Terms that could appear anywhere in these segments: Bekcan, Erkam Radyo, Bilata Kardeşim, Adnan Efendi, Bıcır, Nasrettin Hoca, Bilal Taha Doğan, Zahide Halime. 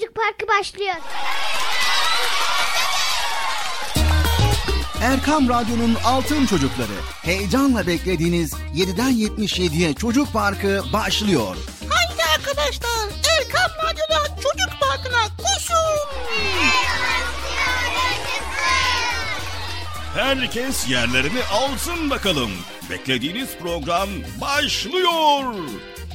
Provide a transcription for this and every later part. Çocuk Parkı başlıyor. Erkam Radyo'nun Altın Çocukları. Heyecanla beklediğiniz 7'den 77'ye Çocuk Parkı başlıyor. Haydi arkadaşlar, Erkam Radyo'da Çocuk Parkı'na koşun. Herkes yerlerini alsın bakalım. Beklediğiniz program başlıyor.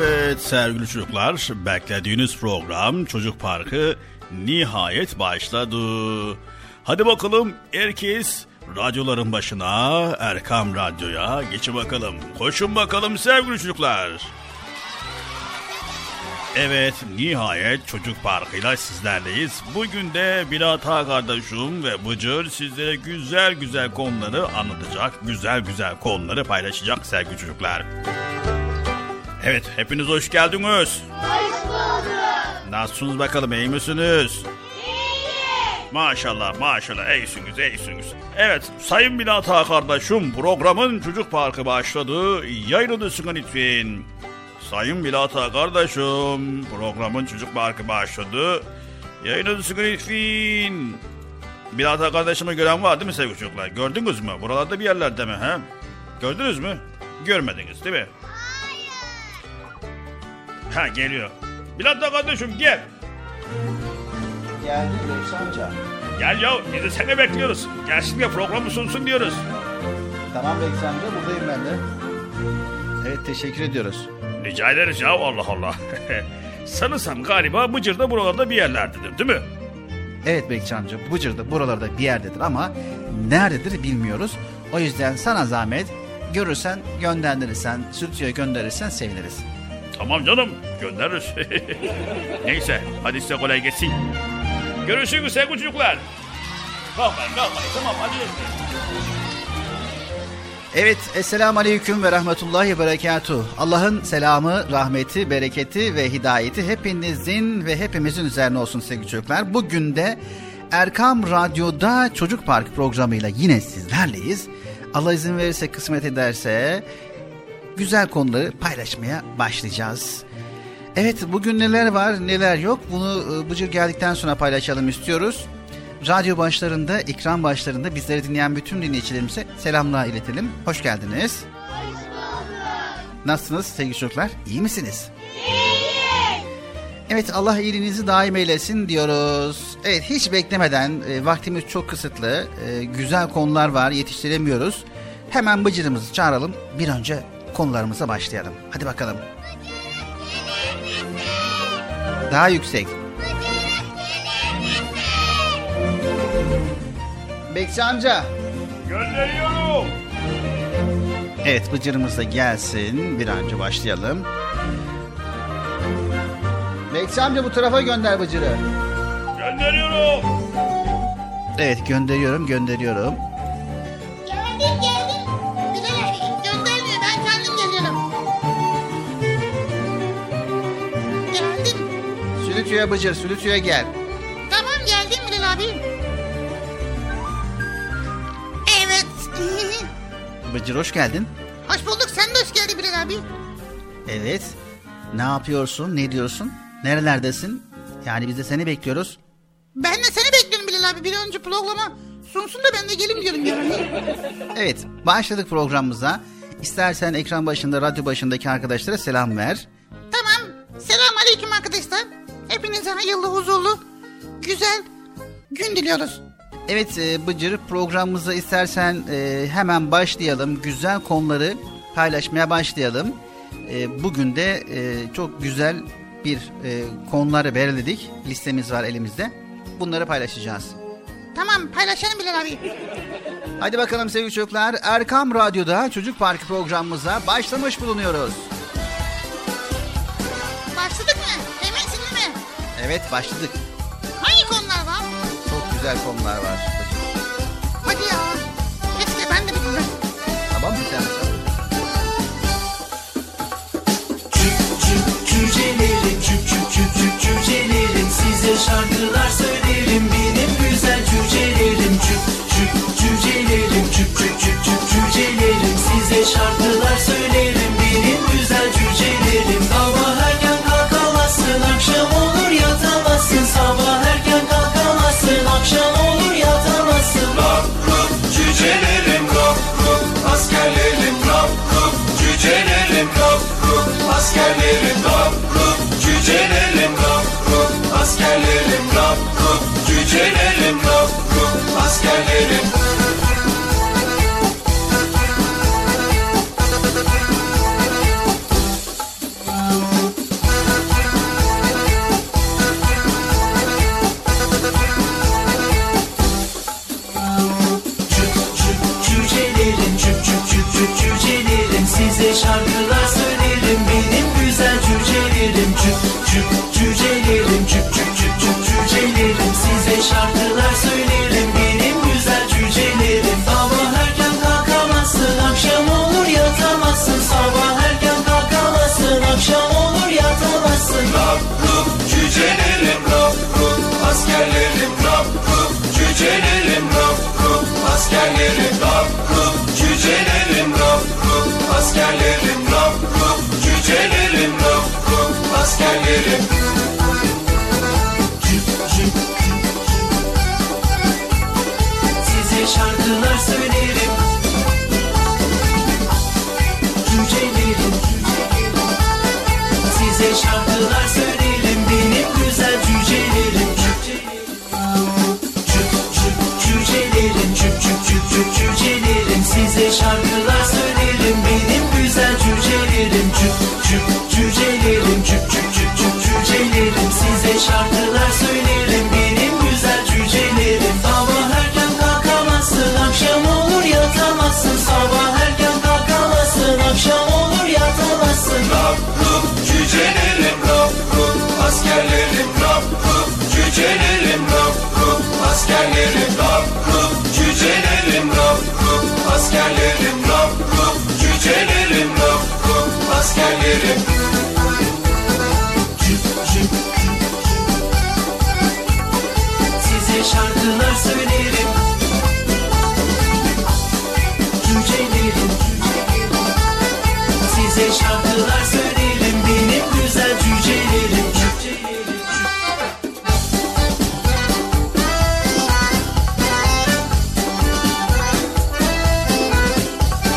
Evet sevgili çocuklar, beklediğiniz program Çocuk Parkı nihayet başladı. Hadi bakalım herkes radyoların başına, Erkam Radyo'ya geçin bakalım. Koşun bakalım sevgili çocuklar. Evet, nihayet Çocuk Parkı'yla sizlerleyiz. Bugün de Bilata Kardeşim ve Bıcır sizlere güzel güzel konuları anlatacak, güzel güzel konuları paylaşacak sevgili çocuklar. Evet, hepiniz hoş geldiniz. Hoş bulduk. Nasılsınız bakalım, iyi misiniz? İyiyim. Maşallah, maşallah, iyisiniz, iyisiniz. Evet, Sayın Bilata Kardeşim, programın Çocuk Parkı başladı. Yayınlısın lütfen. Sayın Bilata Kardeşim, programın Çocuk Parkı başladı. Yayınlısın lütfen. Bilata Kardeşim'i gören var değil mi sevgili çocuklar? Gördünüz mü? Buralarda bir yerlerde mi? He? Gördünüz mü? Görmediniz değil mi? Ha, geliyor. Bilata Kardeşim gel. Geldi Bekcan amca. Gel ya, biz de seni bekliyoruz. Gelsin ya, programı sunsun diyoruz. Tamam Bekcan amca, buradayım ben de. Evet, teşekkür ediyoruz. Rica ederiz ya, Allah Allah. Sanırsam galiba Bıcır da buralarda bir yerlerdedir değil mi? Evet Bekcan amca, Bıcır da buralarda bir yerdedir ama nerededir bilmiyoruz. O yüzden sana zahmet, görürsen gönderirsen, stüdyoya gönderirsen seviniriz. Tamam canım, göndeririz. Neyse, hadi size kolay gelsin. Görüşürüz sevgili çocuklar. Kalkmayın, tamam hadi. Evet, Esselamu Aleyküm ve Rahmetullahi Berekatuhu. Allah'ın selamı, rahmeti, bereketi ve hidayeti hepinizin ve hepimizin üzerine olsun sevgili çocuklar. Bugün de Erkam Radyo'da Çocuk Parkı programıyla yine sizlerleyiz. Allah izin verirse, kısmet ederse güzel konuları paylaşmaya başlayacağız. Evet, bugün neler var neler yok, bunu Bıcır geldikten sonra paylaşalım istiyoruz. Radyo başlarında, ekran başlarında bizleri dinleyen bütün dinleyicilerimize selamlar iletelim. Hoş geldiniz. Hoş bulduk. Nasılsınız sevgili çocuklar, iyi misiniz? İyiyim. Evet, Allah iyiliğinizi daim eylesin diyoruz. Evet, hiç beklemeden, vaktimiz çok kısıtlı, güzel konular var, yetiştiremiyoruz. Hemen Bıcır'ımızı çağıralım, bir önce konularımıza başlayalım. Hadi bakalım. Daha yüksek. Bekçi amca. Gönderiyorum. Evet, Bıcır'ımız da gelsin. Bir an önce başlayalım. Bekçi amca, bu tarafa gönder Bıcır'ı. Gönderiyorum. Evet, gönderiyorum. Sülütü'ye Bıcır, Sülütü'ye gel. Tamam, geldim Bilal abi. Evet. Bıcır, hoş geldin. Hoş bulduk, sen de hoş geldin Bilal abi. Evet. Ne yapıyorsun, ne diyorsun, nerelerdesin? Yani biz de seni bekliyoruz. Ben de seni bekliyorum Bilal abi. Bir önce programa sunsun da ben de gelim diyorum yani. Evet, başladık programımıza. İstersen ekran başında, radyo başındaki arkadaşlara selam ver. Tamam. Selamünaleyküm arkadaşlar. Hepinize hayırlı, huzurlu, güzel gün diliyoruz. Evet Bıcır, programımıza istersen hemen başlayalım. Güzel konuları paylaşmaya başlayalım. Bugün de çok güzel bir konuları belirledik. Listemiz var elimizde. Bunları paylaşacağız. Tamam, paylaşalım Bilal abi. Hadi bakalım sevgili çocuklar. Erkam Radyo'da Çocuk Parkı programımıza başlamış bulunuyoruz. Evet, başladık. Hangi konular var? Çok güzel konular var. Hadi ya. Keşke ben de bir konular. Tamam, bir tane çal. Çüp çüp cücelerim, çüp çüp çüp çüp cücelerim. Size şarkılar söylerim benim güzel cücelerim. Çüp çüp cücelerim, çüp çüp çüp çüp cücelerim. Size şarkılar söylerim benim güzel cücelerim. Ama her yan kalkamazsın, akşam olur yatamazsın. Sabah erken kalkamazsın, akşam olur yatamazsın. Rap rup cücelerim, rap rup askerlerim. Rap rup cücelerim, rap rup askerlerim. Rap rup cücelerim, rap rup askerlerim. Rap rup cücelerim, rap rup askerlerim. Şarkılar söylerim benim güzel cücelerim. Cüp cüp cücelerim, cüp cüp cüp cüp cücelerim. Size şarkılar söylerim benim güzel cücelerim. Sabah erken kalkamazsın, akşam olur yatamazsın. Sabah erken kalkamazsın, akşam olur yatamazsın. Rap rup cücelerim, rap rup askerlerim. Rap rup cücelerim, rap rup askerlerim. Rap rup cücelerim, rap rup askerlerim, rap rup cücelerim, rap rup askerlerim. Cüp cüp size şarkılar söylerim. Cücelerim, size şarkılar söylerim benim güzel cücelerim. Cüp cüp cücelerim, cüp cüp cüp cüp cücelerim. Size şarkılar söylerim benim güzel cücelerim. Cüp cüp cücelerim, cüp cüp cüp cüp cücelerim. Size şarkılar söylerim benim güzel cücelerim. Sabah erken kalkamazsın, akşam olur yatamazsın. Sabah erken kalkamazsın, akşam olur yatamazsın. Rap rup cücelerim, rap rup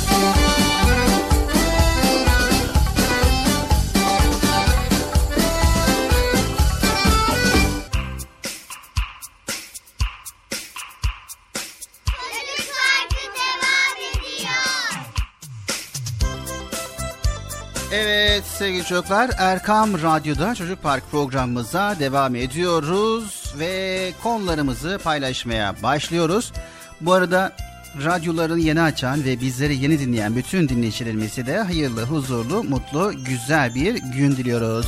askerlerim. Rap rup cücelerim, rap rup askerlerim. Rap rup cücelerim, rap rup askerlerim. Rap rup cücelerim, rap rup askerlerim. Cüp cüp size şarkılar söylerim. Cücelerim, size şarkılar söylerim benim güzel cücelerim. Sevgili çocuklar, Erkam Radyo'da Çocuk Park programımıza devam ediyoruz ve konularımızı paylaşmaya başlıyoruz. Bu arada radyolarını yeni açan ve bizleri yeni dinleyen bütün dinleyicilerimize de hayırlı, huzurlu, mutlu, güzel bir gün diliyoruz.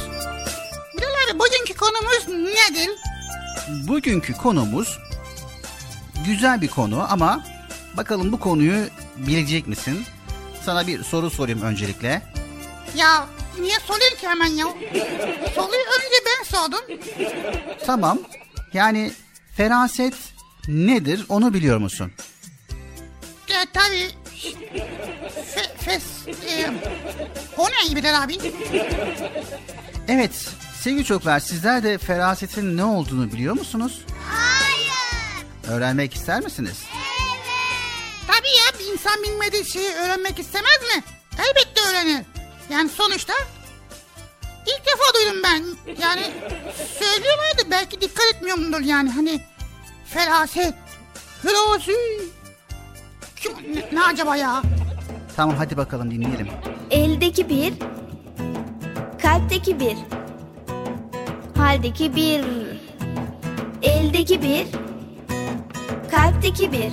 Bilal abi, bugünkü konumuz nedir? Bugünkü konumuz güzel bir konu ama bakalım bu konuyu bilecek misin? Sana bir soru sorayım öncelikle. Ya niye soruyorsun ki hemen ya? Soruyu önce ben sordum. Tamam. Yani feraset nedir onu biliyor musun? Ya tabii. O ne Bilal abi? Evet. Sevgili çocuklar, sizler de ferasetin ne olduğunu biliyor musunuz? Hayır. Öğrenmek ister misiniz? Evet. Tabii ya, bir insan bilmediği şeyi öğrenmek istemez mi? Elbette öğrenir. Yani sonuçta ilk defa duydum ben. Yani söylüyorlardı, belki dikkat etmiyorumdur yani. Hani feraset, hırası. Kim, ne acaba ya? Tamam, hadi bakalım dinleyelim. Eldeki bir, kalpteki bir, haldeki bir. Eldeki bir, kalpteki bir,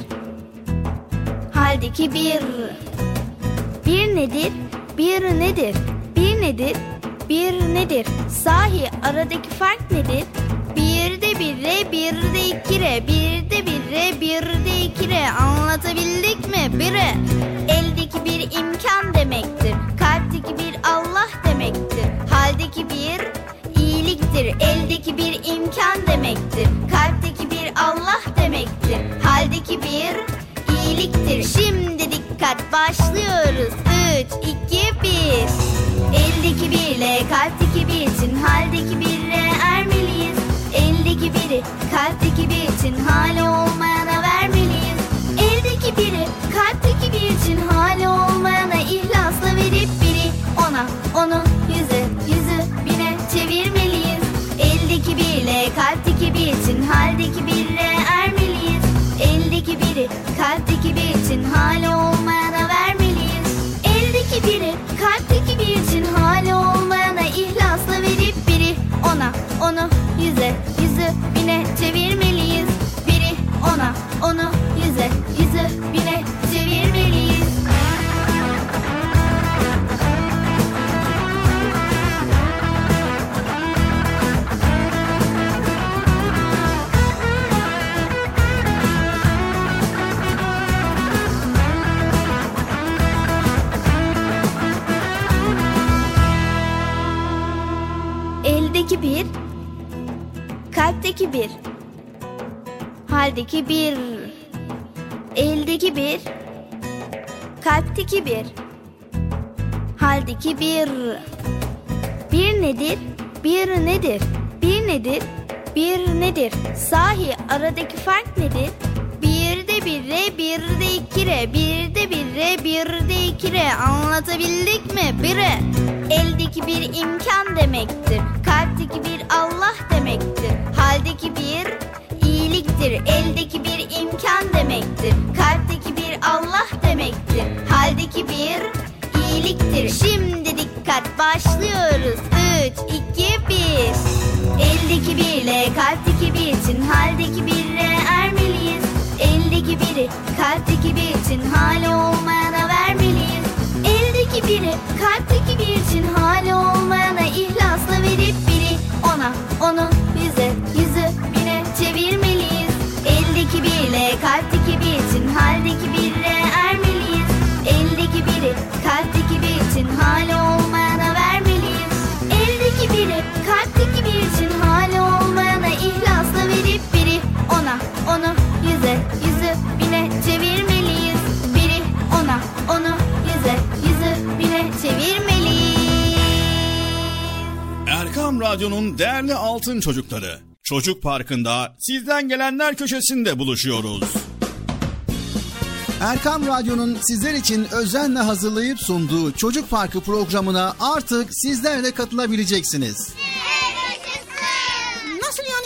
haldeki bir. Bir nedir? Bir nedir? Bir nedir? bir nedir? Sahi aradaki fark nedir? Birde bire, birde ikire, birde bire, birde ikire. Anlatabildik mi? Bire. Eldeki bir imkan demektir. Kalpteki bir Allah demektir. Haldeki bir iyiliktir. Eldeki bir imkan demektir. Kalpteki bir Allah demektir. Haldeki bir iyiliktir. Şimdi dikkat, başlıyoruz. 3, 2, 1. Eldeki birle kalpteki bir için haldeki birle ermeliyiz. Eldeki biri kalpteki bir için hali olmayana vermeliyiz. Eldeki biri kalpteki bir için hali olmayana ihlasla verip biri ona, onu, yüze, yüzü, bine çevirmeliyiz. Eldeki birle kalpteki bir için haldeki birle ermeliyiz. Eldeki biri kalpteki bir için hali olmayana vermeliyiz. Eldeki biri kalpteki bir için hali olmayana ihlasla verip biri ona, onu, yüze, yüzü, bine çevirmeliyiz. Biri ona, onu, yüze, yüzü, bine çevirmeliyiz. Eldeki bir, kalpteki bir, haldeki bir. Eldeki bir, kalpteki bir, haldeki bir. Bir nedir? Bir nedir? Bir nedir? Bir nedir? Sahi aradaki fark nedir? Birde bire, birde ikire, birde bire, birde ikire. Anlatabildik mi? Bire. Eldeki bir imkan demektir. Kalpteki bir Allah demektir. Haldeki bir iyiliktir. Eldeki bir imkan demektir. Kalpteki bir Allah demektir. Haldeki bir iyiliktir. Şimdi dikkat, başlıyoruz. 3, 2, 1. Eldeki birle kalpteki bir için haldeki birle ermeliyiz. Eldeki biri kalpteki bir için hali olmayana vermeliyiz. Eldeki biri kalpteki bir için hali olmayana ihlasla verip biri ona, onu, yüze, yüzü, bine çevirmeliyiz. Eldeki biriyle kalpteki bir için haldeki birle ermeliyiz. Eldeki biri kalpteki bir için hali olmayana vermeliyiz. Eldeki biri kalpteki bir için hali olmayana ihlasla verip biri ona, onu, yüze, yüzü, bine çevirmeliyiz. Biri ona, onu, çevirmeliyiz. Erkam Radyo'nun değerli altın çocukları, Çocuk Parkı'nda sizden gelenler köşesinde buluşuyoruz. Erkam Radyo'nun sizler için özenle hazırlayıp sunduğu Çocuk Parkı programına artık sizler de katılabileceksiniz. Nasıl yani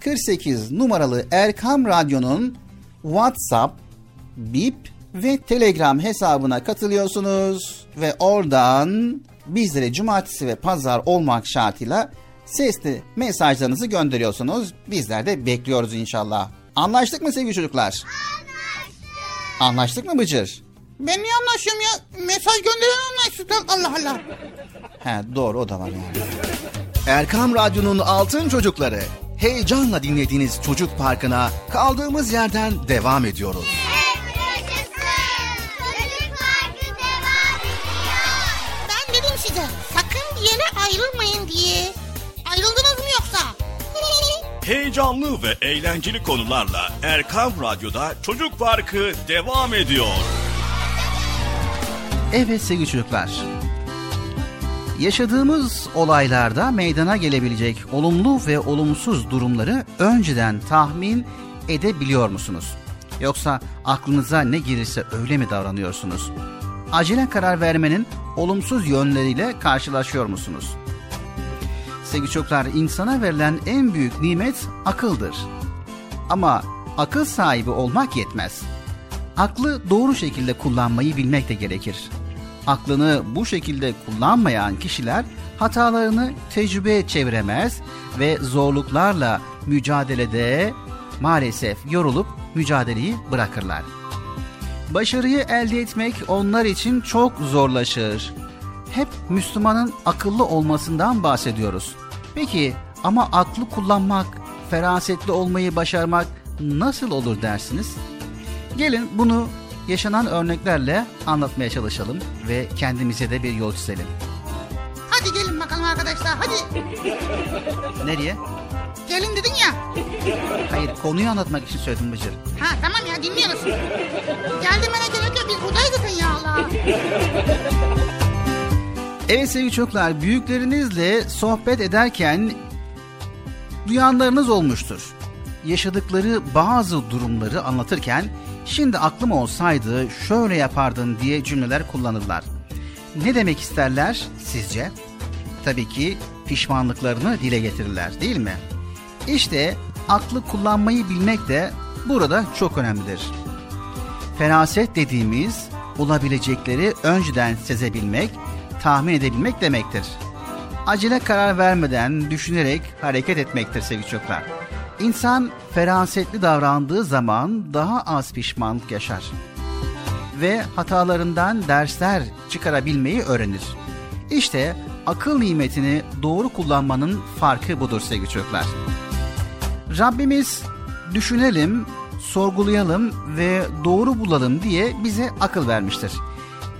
48 numaralı Erkam Radyo'nun WhatsApp, Bip ve Telegram hesabına katılıyorsunuz ve oradan bizlere cumartesi ve pazar olmak şartıyla sesli mesajlarınızı gönderiyorsunuz. Bizler de bekliyoruz inşallah. Anlaştık mı sevgili çocuklar? Anlaştık. Anlaştık mı Bıcır? Ben niye anlaşıyorum ya? Mesaj gönderen anlaştık. Allah Allah. He doğru, o da var yani. Erkam Radyo'nun Altın Çocukları. Heyecanla dinlediğiniz Çocuk Parkı'na kaldığımız yerden devam ediyoruz. Evet, yaşasın. Çocuk Parkı devam ediyor. Ben dedim size sakın bir yere ayrılmayın diye. Ayrıldınız mı yoksa? Heyecanlı ve eğlenceli konularla Erkam Radyo'da Çocuk Parkı devam ediyor. Evet sevgili çocuklar. Yaşadığımız olaylarda meydana gelebilecek olumlu ve olumsuz durumları önceden tahmin edebiliyor musunuz? Yoksa aklınıza ne gelirse öyle mi davranıyorsunuz? Acele karar vermenin olumsuz yönleriyle karşılaşıyor musunuz? Sevgili çocuklar, insana verilen en büyük nimet akıldır. Ama akıl sahibi olmak yetmez. Aklı doğru şekilde kullanmayı bilmek de gerekir. Aklını bu şekilde kullanmayan kişiler hatalarını tecrübeye çeviremez ve zorluklarla mücadelede maalesef yorulup mücadeleyi bırakırlar. Başarıyı elde etmek onlar için çok zorlaşır. Hep Müslümanın akıllı olmasından bahsediyoruz. Peki ama aklı kullanmak, ferasetli olmayı başarmak nasıl olur dersiniz? Gelin bunu yaşanan örneklerle anlatmaya çalışalım ve kendimize de bir yol çizelim. Hadi gelin bakalım arkadaşlar, hadi. Nereye? Gelin dedin ya. Hayır, konuyu anlatmak için söyledim Bıcır. Ha tamam ya, dinliyoruz. Gel demene gerek yok, biz buradaydık ya Allah. Evet sevgili çocuklar, büyüklerinizle sohbet ederken duyanlarınız olmuştur. Yaşadıkları bazı durumları anlatırken "Şimdi aklım olsaydı şöyle yapardın" diye cümleler kullanırlar. Ne demek isterler sizce? Tabii ki pişmanlıklarını dile getirirler, değil mi? İşte aklı kullanmayı bilmek de burada çok önemlidir. Feraset dediğimiz olabilecekleri önceden sezebilmek, tahmin edebilmek demektir. Acele karar vermeden düşünerek hareket etmektir sevgili çocuklar. İnsan ferasetli davrandığı zaman daha az pişmanlık yaşar ve hatalarından dersler çıkarabilmeyi öğrenir. İşte akıl nimetini doğru kullanmanın farkı budur sevgili çocuklar. Rabbimiz düşünelim, sorgulayalım ve doğru bulalım diye bize akıl vermiştir.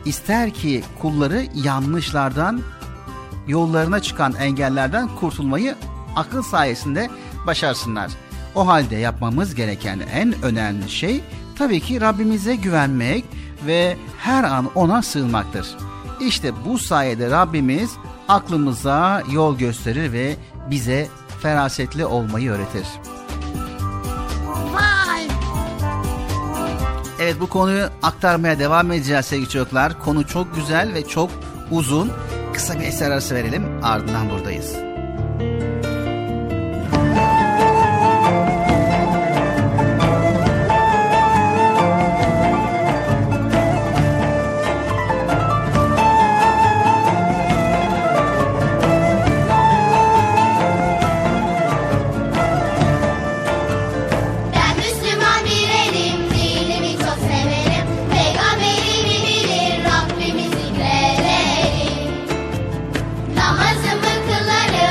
İster ki kulları yanlışlardan, yollarına çıkan engellerden kurtulmayı akıl sayesinde başarsınlar. O halde yapmamız gereken en önemli şey tabii ki Rabbimize güvenmek ve her an ona sığınmaktır. İşte bu sayede Rabbimiz aklımıza yol gösterir ve bize ferasetli olmayı öğretir. Vay! Evet, bu konuyu aktarmaya devam edeceğiz sevgili çocuklar. Konu çok güzel ve çok uzun. Kısa bir eser arası verelim, ardından buradayız. Namazımı kılarım.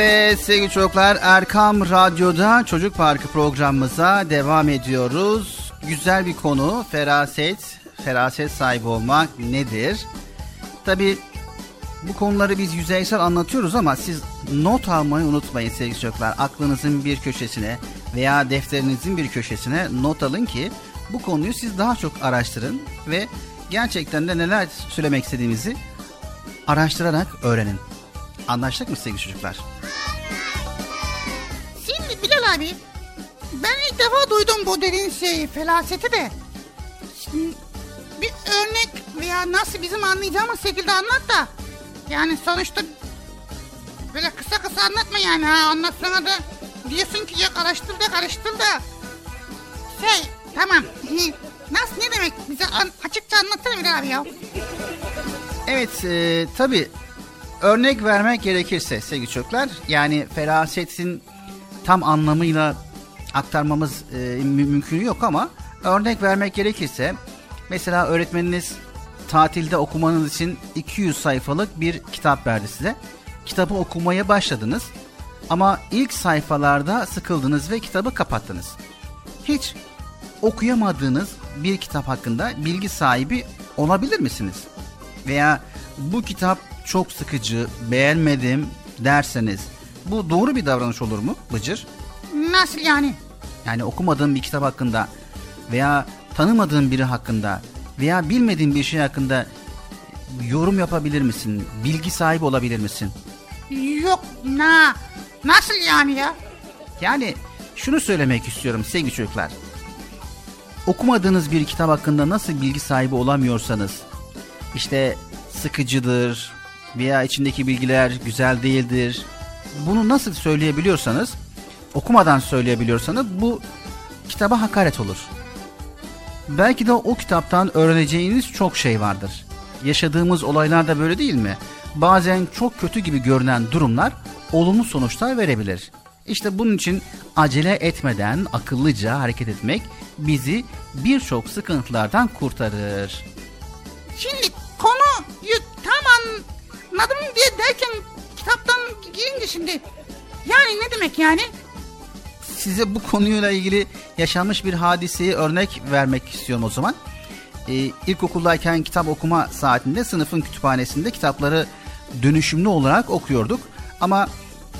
Evet sevgili çocuklar, Erkam Radyo'da Çocuk Parkı programımıza devam ediyoruz. Güzel bir konu, feraset. Feraset sahibi olmak nedir? Tabii bu konuları biz yüzeysel anlatıyoruz ama siz not almayı unutmayın sevgili çocuklar. Aklınızın bir köşesine veya defterinizin bir köşesine not alın ki bu konuyu siz daha çok araştırın ve gerçekten de neler söylemek istediğimizi araştırarak öğrenin. Anlaştık mı sevgili çocuklar? Şimdi Bilal abi, ben ilk defa duydum bu dediğin şeyi, felaseti de. Şimdi bir örnek veya nasıl bizim anlayacağımız şekilde anlat da. Yani sonuçta böyle kısa kısa anlatma yani ha. Ondan sonra da diyorsun ki ya karıştır da. Şey tamam. Nasıl, ne demek? Bize açıkça anlatsana Bilal abi ya. Evet tabii. Örnek vermek gerekirse sevgili çocuklar, yani ferasetin tam anlamıyla aktarmamız mümkün yok ama örnek vermek gerekirse mesela öğretmeniniz tatilde okumanız için 200 sayfalık bir kitap verdi size. Kitabı okumaya başladınız ama ilk sayfalarda sıkıldınız ve kitabı kapattınız. Hiç okuyamadığınız bir kitap hakkında bilgi sahibi olabilir misiniz? Veya bu kitap çok sıkıcı, beğenmedim derseniz bu doğru bir davranış olur mu Bıcır? Nasıl yani? Yani okumadığın bir kitap hakkında veya tanımadığın biri hakkında veya bilmediğin bir şey hakkında yorum yapabilir misin? Bilgi sahibi olabilir misin? Yok, nasıl yani ya? Yani şunu söylemek istiyorum sevgili çocuklar. Okumadığınız bir kitap hakkında nasıl bilgi sahibi olamıyorsanız, işte sıkıcıdır veya içindeki bilgiler güzel değildir, bunu nasıl söyleyebiliyorsanız, okumadan söyleyebiliyorsanız bu kitaba hakaret olur. Belki de o kitaptan öğreneceğiniz çok şey vardır. Yaşadığımız olaylar da böyle değil mi? Bazen çok kötü gibi görünen durumlar olumlu sonuçlar verebilir. İşte bunun için acele etmeden akıllıca hareket etmek bizi birçok sıkıntılardan kurtarır. Şimdi konuyu tam anladım diye derken kitaptan girince şimdi yani ne demek yani? Size bu konuyla ilgili yaşanmış bir hadiseyi örnek vermek istiyorum o zaman. İlkokuldayken kitap okuma saatinde sınıfın kütüphanesinde kitapları dönüşümlü olarak okuyorduk. Ama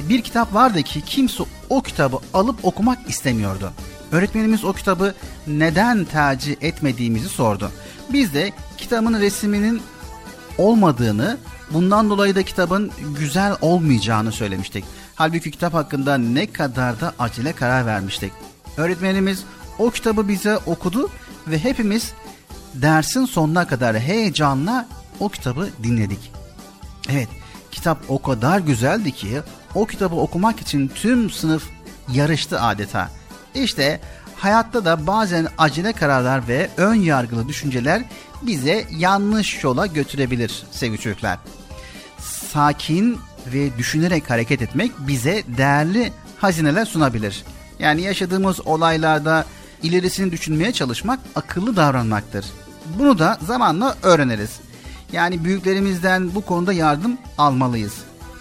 bir kitap vardı ki kimse o kitabı alıp okumak istemiyordu. Öğretmenimiz o kitabı neden tercih etmediğimizi sordu. Biz de kitabın resminin olmadığını, bundan dolayı da kitabın güzel olmayacağını söylemiştik. Halbuki kitap hakkında ne kadar da acele karar vermiştik. Öğretmenimiz o kitabı bize okudu ve hepimiz dersin sonuna kadar heyecanla o kitabı dinledik. Evet, kitap o kadar güzeldi ki o kitabı okumak için tüm sınıf yarıştı adeta. İşte hayatta da bazen acele kararlar ve ön yargılı düşünceler bize yanlış yola götürebilir sevgili çocuklar. Sakin ve düşünerek hareket etmek bize değerli hazineler sunabilir. Yani yaşadığımız olaylarda ilerisini düşünmeye çalışmak akıllı davranmaktır. Bunu da zamanla öğreniriz. Yani büyüklerimizden bu konuda yardım almalıyız.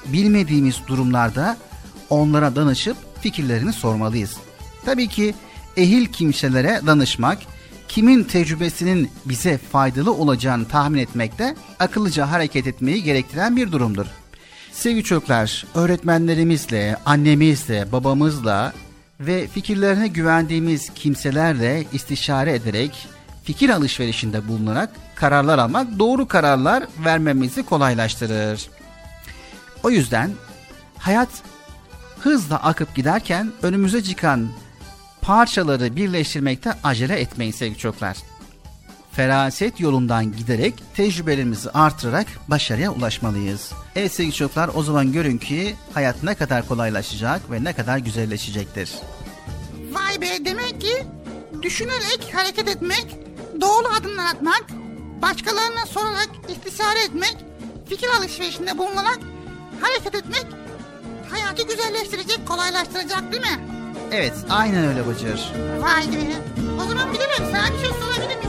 Bilmediğimiz durumlarda onlara danışıp fikirlerini sormalıyız. Tabii ki ehil kimselere danışmak, kimin tecrübesinin bize faydalı olacağını tahmin etmek de akıllıca hareket etmeyi gerektiren bir durumdur. Sevgili çocuklar, öğretmenlerimizle, annemizle, babamızla ve fikirlerine güvendiğimiz kimselerle istişare ederek, fikir alışverişinde bulunarak kararlar almak doğru kararlar vermemizi kolaylaştırır. O yüzden hayat hızla akıp giderken önümüze çıkan parçaları birleştirmekte acele etmeyin sevgili çocuklar. Feraset yolundan giderek tecrübelerimizi artırarak başarıya ulaşmalıyız. Evet sevgili çocuklar, o zaman görün ki hayat ne kadar kolaylaşacak ve ne kadar güzelleşecektir. Vay be, demek ki düşünerek hareket etmek, doğru adımlar atmak, başkalarına sorarak istişare etmek, fikir alışverişinde bulunarak hareket etmek hayatı güzelleştirecek, kolaylaştıracak değil mi? Evet, aynen öyle Bıcır. Vay be. O zaman bilemem, sana bir şey sorabilir miyim?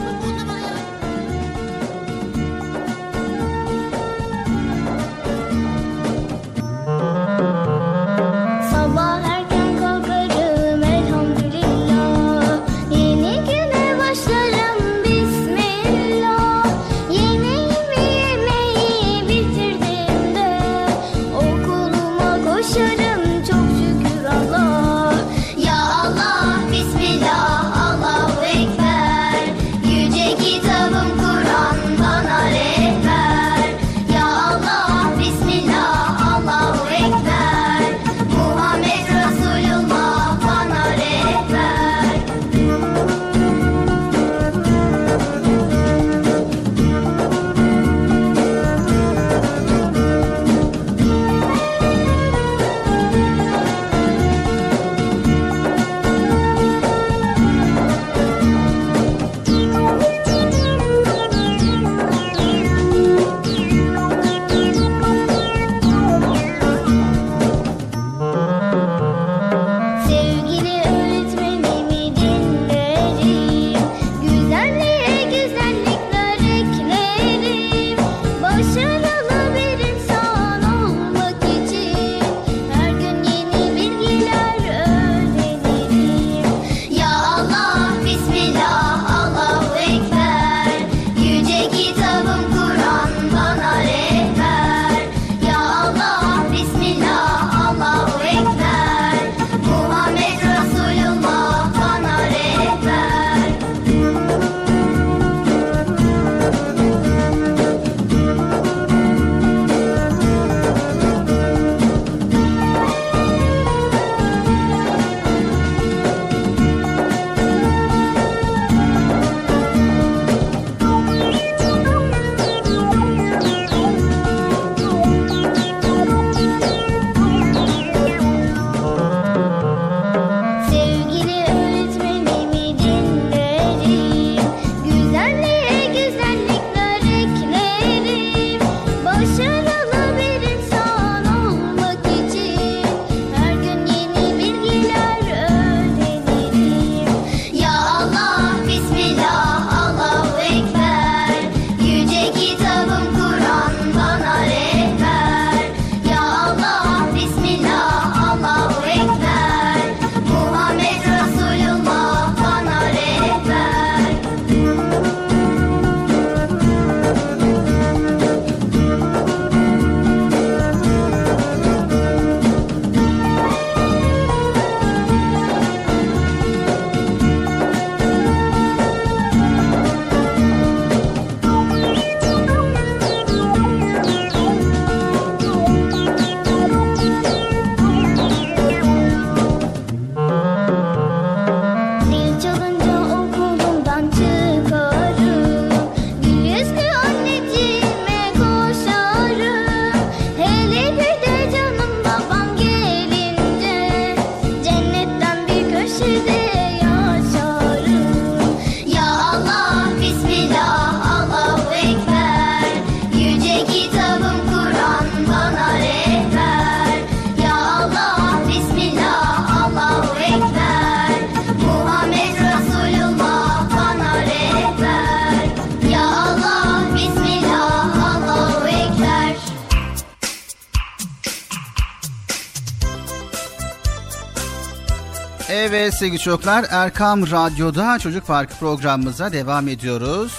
Evet sevgili çocuklar, Erkam Radyo'da Çocuk Parkı programımıza devam ediyoruz.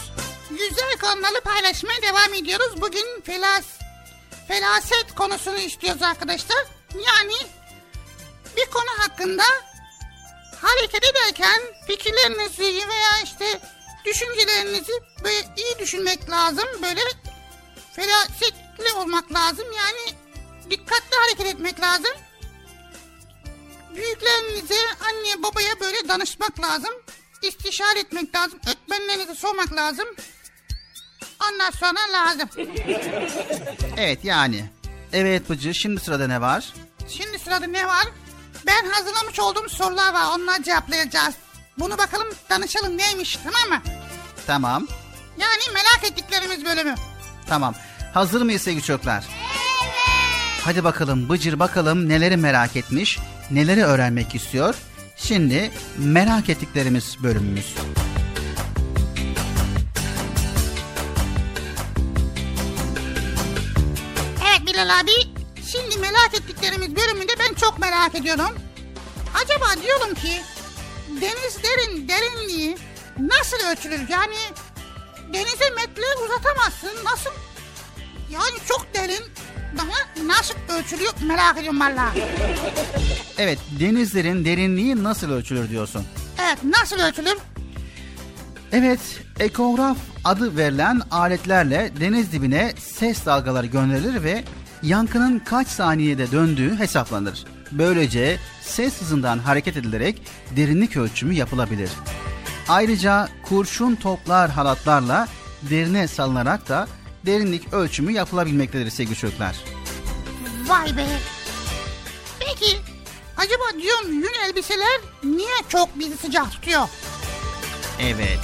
Güzel konuları paylaşmaya devam ediyoruz. Bugün felaset konusunu istiyoruz arkadaşlar. Yani bir konu hakkında hareket ederken fikirlerinizi veya işte düşüncelerinizi böyle iyi düşünmek lazım. Böyle felasetli olmak lazım. Yani dikkatli hareket etmek lazım. Büyüklerinize, anne babaya böyle danışmak lazım. İstişare etmek lazım. Öğretmenlerinize sormak lazım. Ondan sonra lazım. Evet yani. Evet Bıcır, şimdi sırada ne var? Şimdi sırada ne var? Ben hazırlamış olduğum sorular var. Onları cevaplayacağız. Bunu bakalım, danışalım neymiş, tamam mı? Tamam. Yani merak ettiklerimiz bölümü. Tamam. Hazır mıyız sevgili çocuklar? Evet. Hadi bakalım Bıcır, bakalım neleri merak etmiş, neleri öğrenmek istiyor? Şimdi merak ettiklerimiz bölümümüz. Evet Bilal abi, şimdi merak ettiklerimiz bölümünde ben çok merak ediyorum. Acaba diyorum ki denizlerin derinliği nasıl ölçülür? Yani denize metre uzatamazsın, nasıl? Yani çok derin, daha nasıl ölçülüyor merak ediyorum valla. Evet, denizlerin derinliği nasıl ölçülür diyorsun? Evet, nasıl ölçülür? Evet, ekograf adı verilen aletlerle deniz dibine ses dalgaları gönderilir ve yankının kaç saniyede döndüğü hesaplanır. Böylece ses hızından hareket edilerek derinlik ölçümü yapılabilir. Ayrıca kurşun toplar halatlarla derine salınarak da derinlik ölçümü yapılabilmektedir sevgili çocuklar. Vay be! Peki, acaba diyorum yün elbiseler niye çok bizi sıcak tutuyor? Evet,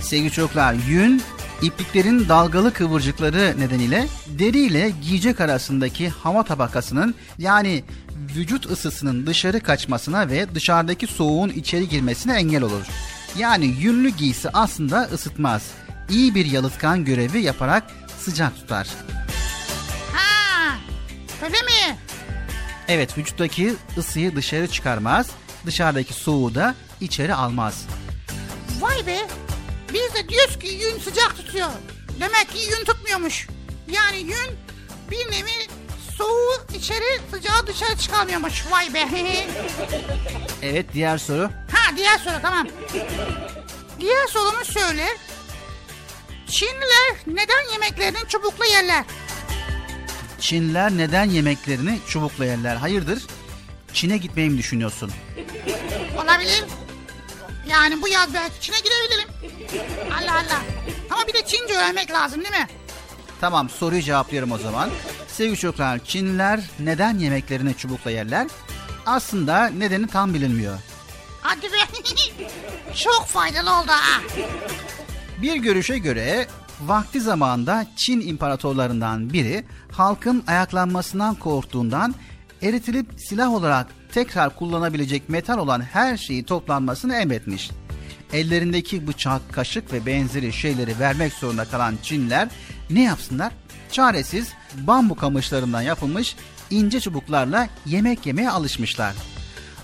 sevgili çocuklar, yün ipliklerin dalgalı kıvırcıkları nedeniyle deriyle giyecek arasındaki hava tabakasının, yani vücut ısısının dışarı kaçmasına ve dışarıdaki soğuğun içeri girmesine engel olur. Yani yünlü giysi aslında ısıtmaz. İyi bir yalıtkan görevi yaparak sıcak tutar. Ha, öyle mi? Evet, vücuttaki ısıyı dışarı çıkarmaz, dışarıdaki soğuğu da içeri almaz. Vay be, biz de diyoruz ki yün sıcak tutuyor. Demek ki yün tutmuyormuş. Yani yün bir nevi soğuğu içeri, sıcağı dışarı çıkarmıyormuş. Vay be. Evet, diğer soru. Ha, diğer soru, tamam. Diğer sorumu söyle. Çinliler neden yemeklerini çubukla yerler? Çinliler neden yemeklerini çubukla yerler? Hayırdır? Çin'e gitmeyi mi düşünüyorsun? Olabilir. Yani bu yaz belki Çin'e gidebilirim. Allah Allah. Ama bir de Çince öğrenmek lazım değil mi? Tamam, soruyu cevaplıyorum o zaman. Sevgili çocuklar, Çinliler neden yemeklerini çubukla yerler? Aslında nedeni tam bilinmiyor. Hadi be. Çok faydalı oldu ha. Bir görüşe göre vakti zamanında Çin imparatorlarından biri halkın ayaklanmasından korktuğundan eritilip silah olarak tekrar kullanabilecek metal olan her şeyi toplanmasını emretmiş. Ellerindeki bıçak, kaşık ve benzeri şeyleri vermek zorunda kalan Çinliler ne yapsınlar? Çaresiz bambu kamışlarından yapılmış ince çubuklarla yemek yemeye alışmışlar.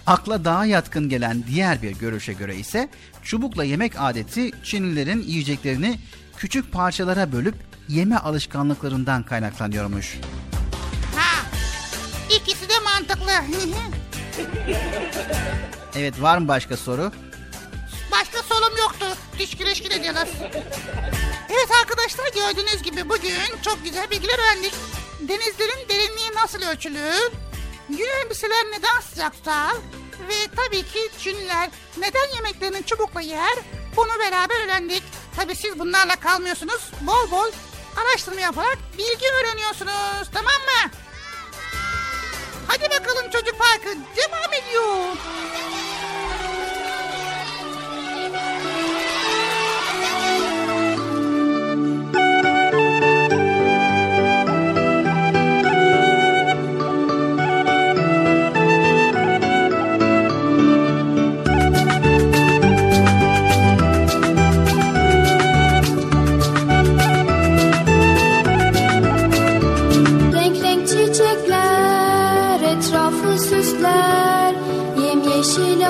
Akla daha yatkın gelen diğer bir görüşe göre ise çubukla yemek adeti Çinlilerin yiyeceklerini küçük parçalara bölüp yeme alışkanlıklarından kaynaklanıyormuş. Ha, ikisi de mantıklı. Evet, var mı başka soru? Başka sorum yoktu. Dişkileşkin ediyorlar. Evet arkadaşlar, gördüğünüz gibi bugün çok güzel bilgiler öğrendik. Denizlerin derinliği nasıl ölçülür? Yün elbiseler neden sıcak tutar? Ve tabii ki Çinliler neden yemeklerini çubukla yer? Bunu beraber öğrendik. Tabii siz bunlarla kalmıyorsunuz. Bol bol araştırma yaparak bilgi öğreniyorsunuz. Tamam mı? Hadi bakalım Çocuk Parkı devam ediyor. Çiçekler etrafı süsler, yemyeşil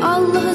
Allah'ı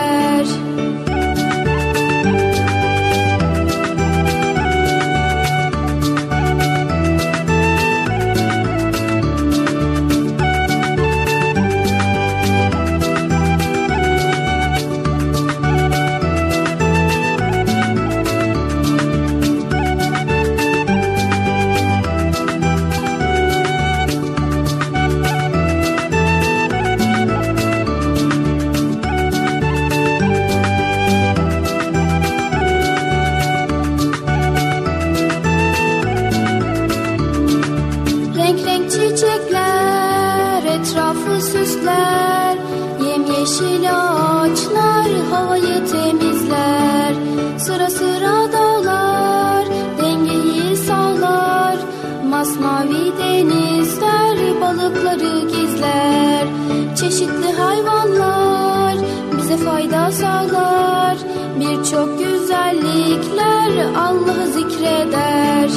Çeşitli hayvanlar bize fayda sağlar, birçok güzellikler Allah'ı zikreder.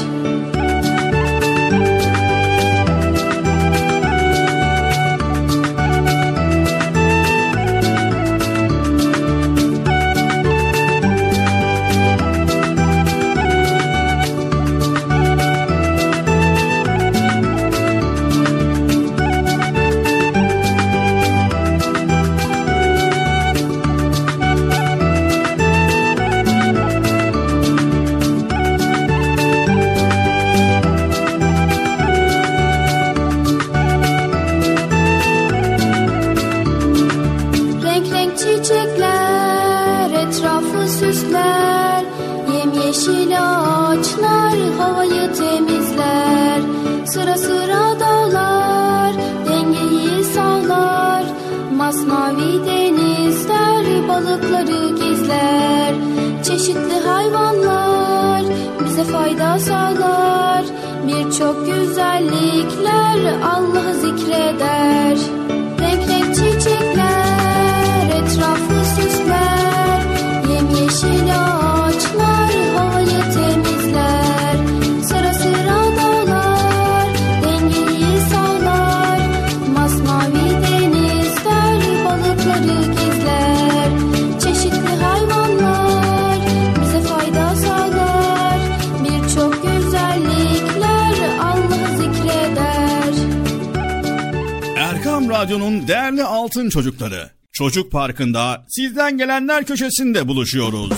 Çeşitli hayvanlar bize fayda sağlar, birçok güzellikler Allah'ı zikreder. Renk renk çiçekler etrafı süsler, yemyeşil ağaçlar havayı temizler. Sıra sıra dağlar dengeyi sağlar, masmavi denizler balıkları gizler. Çeşitli hayvanlar Radyo'nun değerli altın çocukları, Çocuk Parkı'nda sizden gelenler köşesinde buluşuyoruz.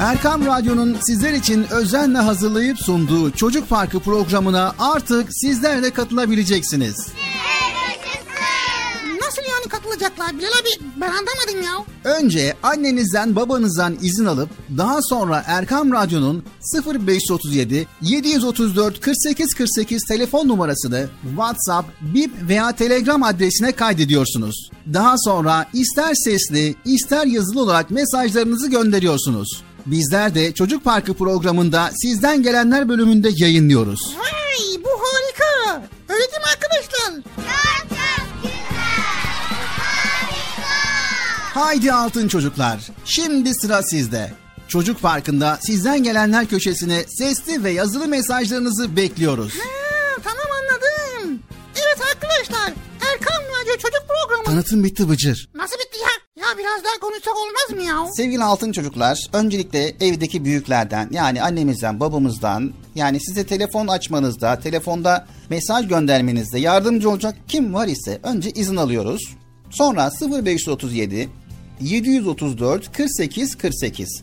Erkam Radyo'nun sizler için özenle hazırlayıp sunduğu Çocuk Parkı programına artık sizler de katılabileceksiniz. Nasıl yani katılacaklar Bilal abi? Ben anlamadım ya. Önce annenizden babanızdan izin alıp daha sonra Erkam Radyo'nun 0537 734 4848 telefon numarasını WhatsApp, Bip veya Telegram adresine kaydediyorsunuz. Daha sonra ister sesli ister yazılı olarak mesajlarınızı gönderiyorsunuz. Bizler de Çocuk Parkı programında sizden gelenler bölümünde yayınlıyoruz. Vay, bu harika. Öyle değil mi arkadaşlar? Çok çok güzel. Haydi altın çocuklar, şimdi sıra sizde. Çocuk Parkı'nda sizden gelenler köşesine sesli ve yazılı mesajlarınızı bekliyoruz. Ha, tamam anladım. Evet arkadaşlar, Erkam Radyo Çocuk Programı. Tanıtım bitti Bıcır. Nasıl bitti ya? Ya biraz daha konuşsak olmaz mı ya? Sevgili altın çocuklar, öncelikle evdeki büyüklerden, yani annemizden, babamızdan, yani size telefon açmanızda, telefonda mesaj göndermenizde yardımcı olacak kim var ise önce izin alıyoruz. Sonra 0537 734 48 48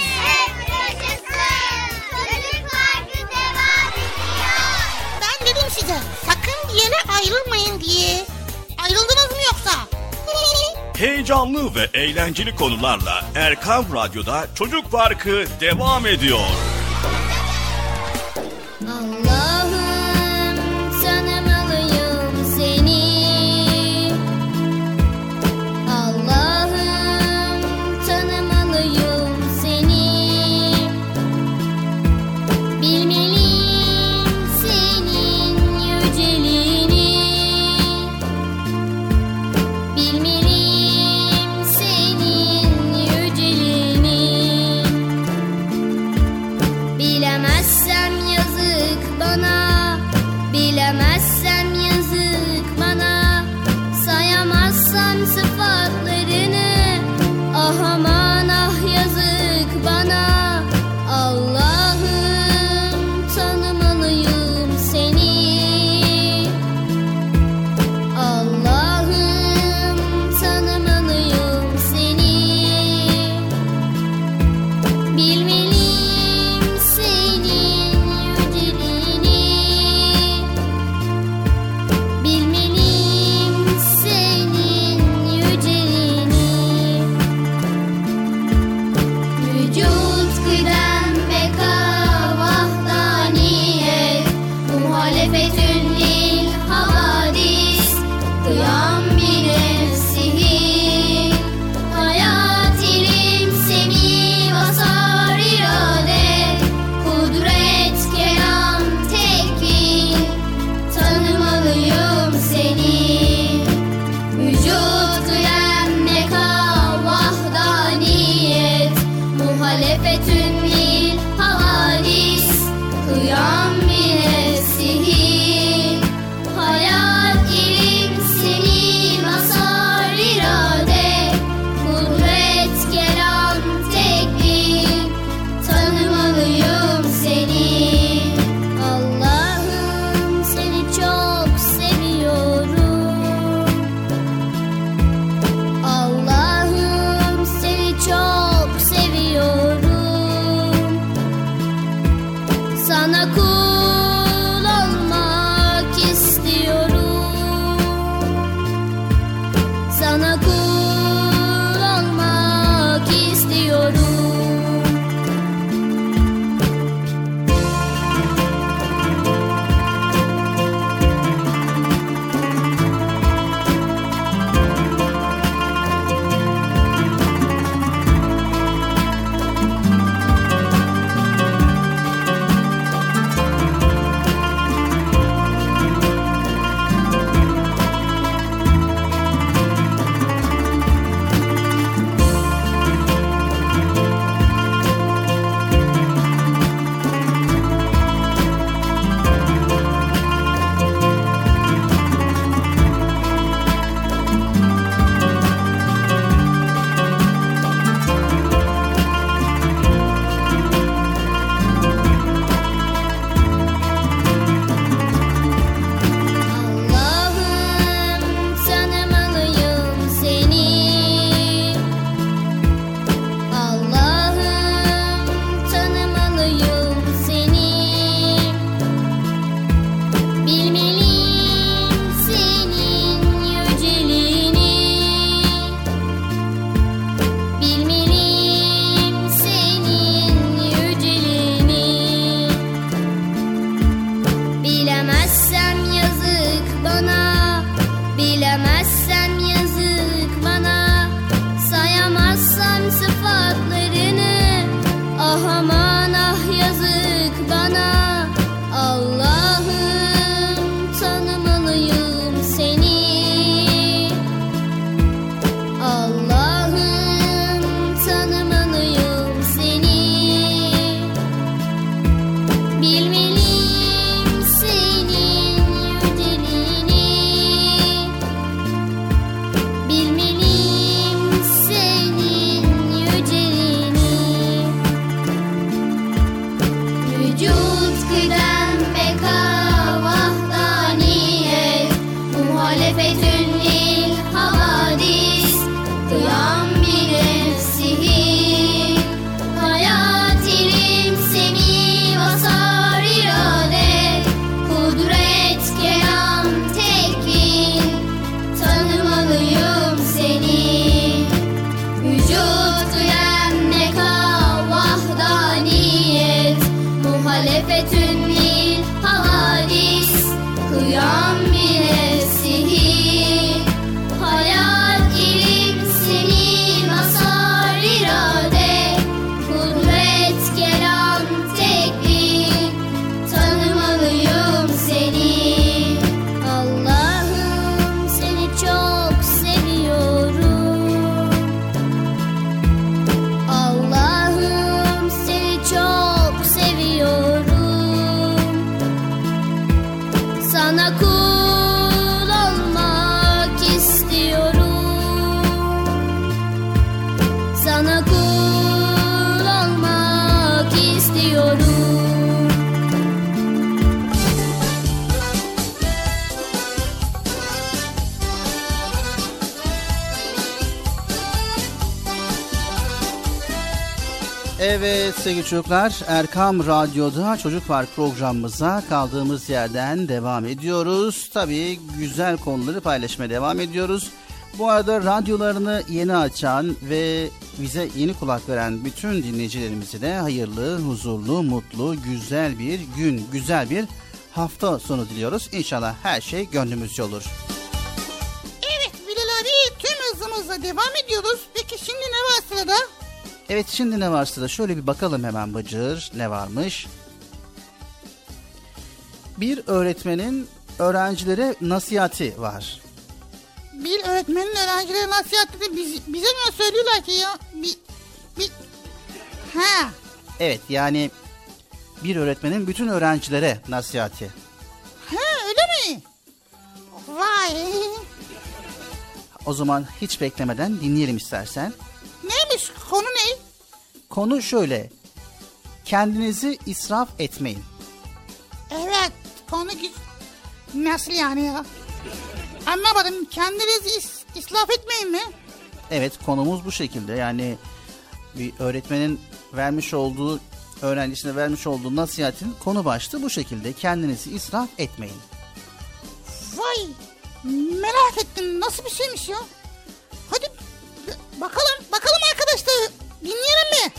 Çocuk Parkı devam ediyor. Ben dedim size, sakın bir yere ayrılmayın diye. Ayrıldınız mı yoksa? Heyecanlı ve eğlenceli konularla Erkam Radyo'da Çocuk Parkı devam ediyor. Evet sevgili çocuklar, Erkam Radyo'da Çocuk Park programımıza kaldığımız yerden devam ediyoruz. Tabii güzel konuları paylaşmaya devam ediyoruz. Bu arada radyolarını yeni açan ve bize yeni kulak veren bütün dinleyicilerimize de hayırlı, huzurlu, mutlu, güzel bir gün, güzel bir hafta sonu diliyoruz. İnşallah her şey gönlümüzce olur. Evet Bilal abi, tüm hızımızla devam ediyoruz. Peki şimdi ne var sırada? Evet, şimdi ne var sırada? Şöyle bir bakalım hemen Bıcır, ne varmış? Bir öğretmenin öğrencilere nasihati var. Bir öğretmenin öğrencilere nasihati de bize mi söylüyorlar ki ya? Ha. Evet, yani bir öğretmenin bütün öğrencilere nasihati. Ha, öyle mi? Vay. O zaman hiç beklemeden dinleyelim istersen. Neymiş? Konu ne? Konu şöyle. Kendinizi israf etmeyin. Evet. Konu nasıl yani ya? Anlamadım. Kendinizi israf etmeyin mi? Evet. Konumuz bu şekilde. Yani bir öğretmenin vermiş olduğu, öğrencisine vermiş olduğu nasihatin konu başlığı bu şekilde. Kendinizi israf etmeyin. Vay. Merak ettim. Nasıl bir şeymiş ya? Hadi bakalım arkadaşlar, dinleyelim mi?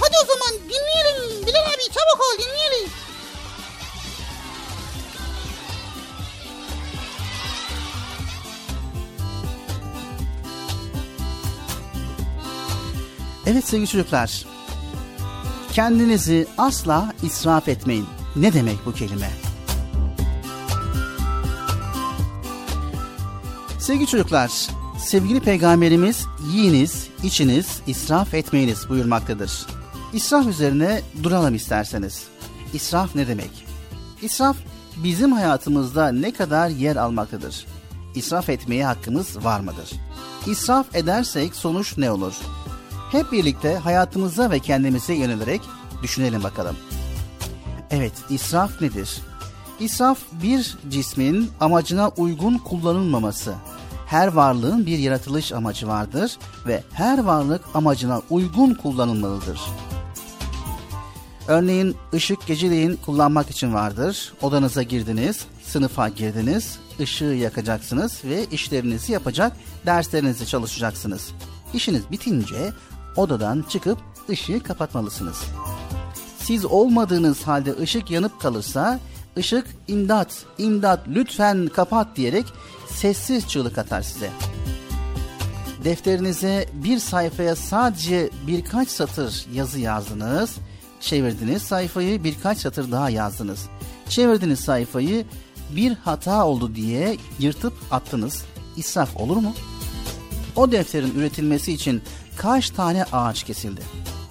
Hadi o zaman dinleyelim. Bilal abi çabuk ol, dinleyelim. Evet sevgili çocuklar, kendinizi asla israf etmeyin. Ne demek bu kelime? Sevgili çocuklar, sevgili Peygamberimiz yiyiniz, içiniz, israf etmeyiniz buyurmaktadır. İsraf üzerine duralım isterseniz. İsraf ne demek? İsraf bizim hayatımızda ne kadar yer almaktadır? İsraf etmeye hakkımız var mıdır? İsraf edersek sonuç ne olur? Hep birlikte hayatımıza ve kendimize yönelerek düşünelim bakalım. Evet, israf nedir? İsraf bir cismin amacına uygun kullanılmaması. Her varlığın bir yaratılış amacı vardır ve her varlık amacına uygun kullanılmalıdır. Örneğin ışık geceliğin kullanmak için vardır. Odanıza girdiniz, sınıfa girdiniz, ışığı yakacaksınız ve işlerinizi yapacak, derslerinizi çalışacaksınız. İşiniz bitince odadan çıkıp ışığı kapatmalısınız. Siz olmadığınız halde ışık yanıp kalırsa, ışık imdat, imdat lütfen kapat diyerek sessiz çığlık atar size. Defterinize bir sayfaya sadece birkaç satır yazı yazdınız, çevirdiniz sayfayı, birkaç satır daha yazdınız. Çevirdiniz sayfayı, bir hata oldu diye yırtıp attınız. İsraf olur mu? O defterin üretilmesi için kaç tane ağaç kesildi?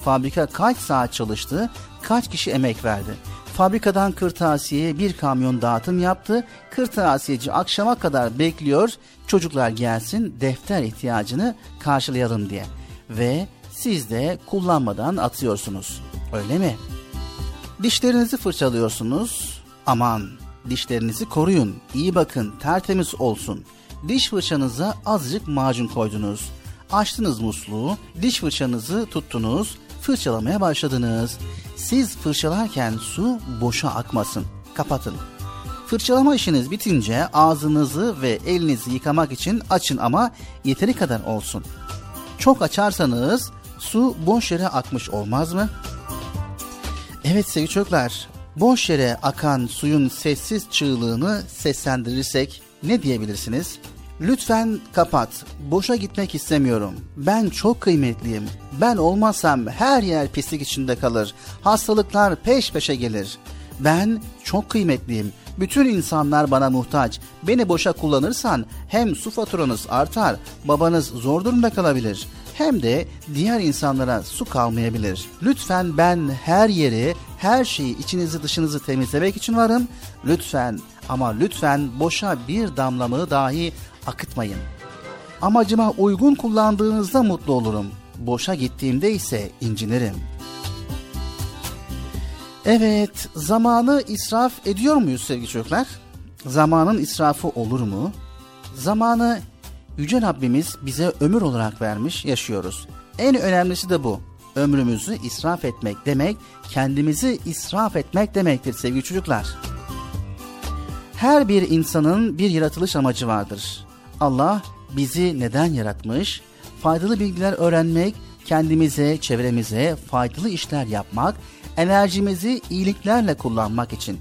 Fabrika kaç saat çalıştı? Kaç kişi emek verdi? Fabrikadan kırtasiyeye bir kamyon dağıtım yaptı. Kırtasiyeci akşama kadar bekliyor. Çocuklar gelsin, defter ihtiyacını karşılayalım diye. Ve siz de kullanmadan atıyorsunuz. Öyle mi? Dişlerinizi fırçalıyorsunuz. Aman, dişlerinizi koruyun. İyi bakın, tertemiz olsun. Diş fırçanıza azıcık macun koydunuz. Açtınız musluğu, diş fırçanızı tuttunuz. Fırçalamaya başladınız. Siz fırçalarken su boşa akmasın. Kapatın. Fırçalama işiniz bitince ağzınızı ve elinizi yıkamak için açın ama yeteri kadar olsun. Çok açarsanız su boş yere akmış olmaz mı? Evet sevgili çocuklar, boş yere akan suyun sessiz çığlığını seslendirirsek ne diyebilirsiniz? Lütfen kapat. Boşa gitmek istemiyorum. Ben çok kıymetliyim. Ben olmazsam her yer pislik içinde kalır. Hastalıklar peş peşe gelir. Ben çok kıymetliyim. Bütün insanlar bana muhtaç. Beni boşa kullanırsan hem su faturanız artar, babanız zor durumda kalabilir. Hem de diğer insanlara su kalmayabilir. Lütfen ben her yeri, her şeyi, içinizi dışınızı temizlemek için varım. Lütfen ama lütfen boşa bir damlamı dahi akıtmayın. Amacıma uygun kullandığınızda mutlu olurum. Boşa gittiğimde ise incinirim. Evet, zamanı israf ediyor muyuz sevgili çocuklar? Zamanın israfı olur mu? Zamanı Yüce Rabbimiz bize ömür olarak vermiş, yaşıyoruz. En önemlisi de bu. ömrümüzü israf etmek demek, kendimizi israf etmek demektir sevgili çocuklar. Her bir insanın bir yaratılış amacı vardır. Allah bizi neden yaratmış? Faydalı bilgiler öğrenmek, kendimize, çevremize faydalı işler yapmak, enerjimizi iyiliklerle kullanmak için.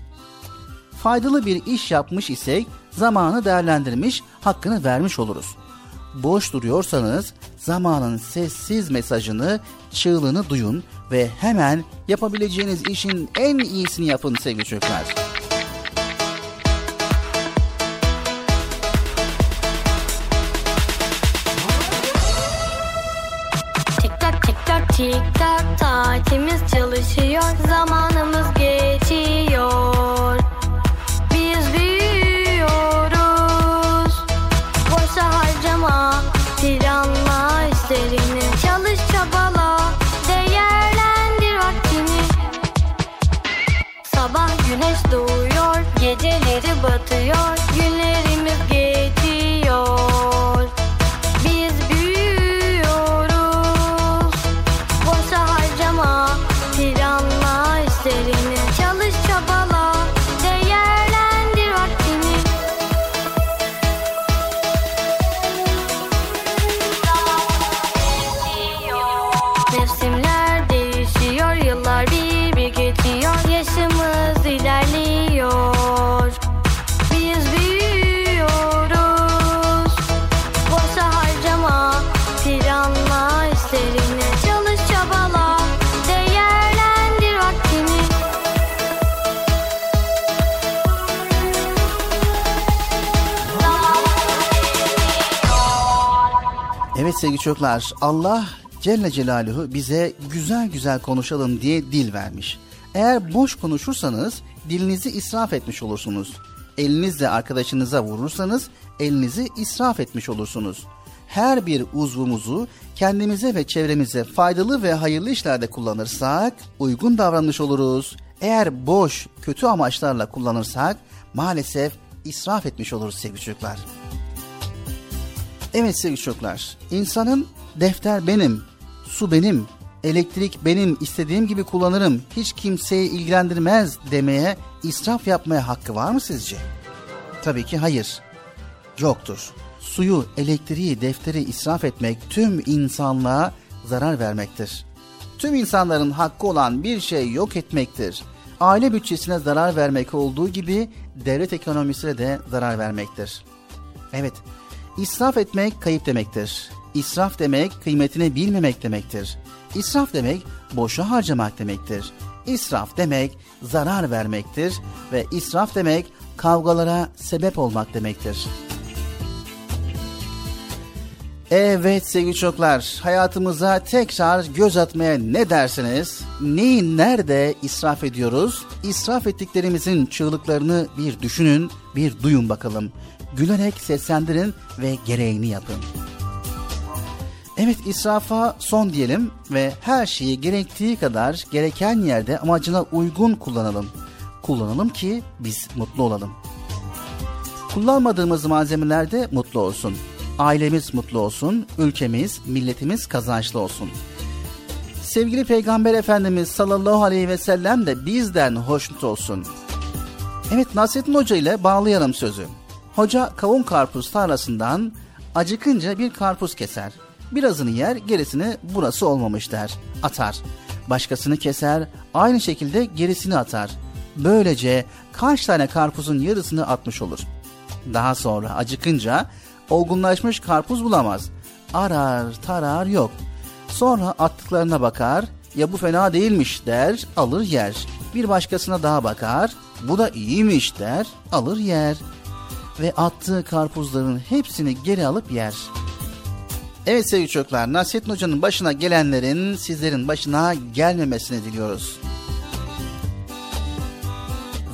Faydalı bir iş yapmış isek zamanı değerlendirmiş, hakkını vermiş oluruz. Boş duruyorsanız zamanın sessiz mesajını, çığlığını duyun ve hemen yapabileceğiniz işin en iyisini yapın sevgili çocuklar. Tik tak tik tak tik tak saatimiz çalışıyor, zamanımız geçiyor. Doğuyor, geceleri batıyor, günlerimiz geçiyor. Biz büyüyoruz. Boşa harcama, planla işlerini, çalış çabala, değerlendir vaktini. Mevsimler değişiyor, yıllar bir bir geçiyor, yaşımız ilerliyor. Biz büyüyoruz. Boşa harcama, planla işlerini, çalış çabala, değerlendir vaktini. Evet sevgili çocuklar, Allah Celle Celaluhu bize güzel güzel konuşalım diye dil vermiş. Eğer boş konuşursanız dilinizi israf etmiş olursunuz. Elinizle arkadaşınıza vurursanız elinizi israf etmiş olursunuz. Her bir uzvumuzu kendimize ve çevremize faydalı ve hayırlı işlerde kullanırsak uygun davranmış oluruz. Eğer boş, kötü amaçlarla kullanırsak maalesef israf etmiş oluruz sevgili çocuklar. Evet sevgili çocuklar, insanın defter benim, su benim, elektrik benim, istediğim gibi kullanırım, hiç kimseyi ilgilendirmez demeye, israf yapmaya hakkı var mı sizce? Tabii ki hayır, yoktur. Suyu, elektriği, defteri israf etmek tüm insanlığa zarar vermektir. Tüm insanların hakkı olan bir şey yok etmektir. Aile bütçesine zarar vermek olduğu gibi devlet ekonomisine de zarar vermektir. Evet, israf etmek kayıp demektir. İsraf demek kıymetini bilmemek demektir. İsraf demek boşa harcamak demektir. İsraf demek zarar vermektir ve israf demek kavgalara sebep olmak demektir. Evet sevgili çocuklar, hayatımıza tekrar göz atmaya ne dersiniz? Neyi nerede israf ediyoruz? İsraf ettiklerimizin çığlıklarını bir düşünün, bir duyun bakalım. Gülerek seslendirin ve gereğini yapın. Evet, israfa son diyelim ve her şeyi gerektiği kadar, gereken yerde amacına uygun kullanalım. Kullanalım ki biz mutlu olalım. Kullanmadığımız malzemeler de mutlu olsun. Ailemiz mutlu olsun, ülkemiz, milletimiz kazançlı olsun. Sevgili Peygamber Efendimiz sallallahu aleyhi ve sellem de bizden hoşnut olsun. Evet, Nasrettin Hoca ile bağlayalım sözü. Hoca kavun karpuz tarlasından acıkınca bir karpuz keser. Birazını yer, gerisini burası olmamış der, atar. Başkasını keser, aynı şekilde gerisini atar. Böylece kaç tane karpuzun yarısını atmış olur. Daha sonra acıkınca olgunlaşmış karpuz bulamaz. Arar, tarar, yok. Sonra attıklarına bakar, ya bu fena değilmiş der, alır yer. Bir başkasına daha bakar, bu da iyiymiş der, alır yer. Ve attığı karpuzların hepsini geri alıp yer. Evet sevgili çocuklar, Nasrettin Hoca'nın başına gelenlerin sizlerin başına gelmemesini diliyoruz.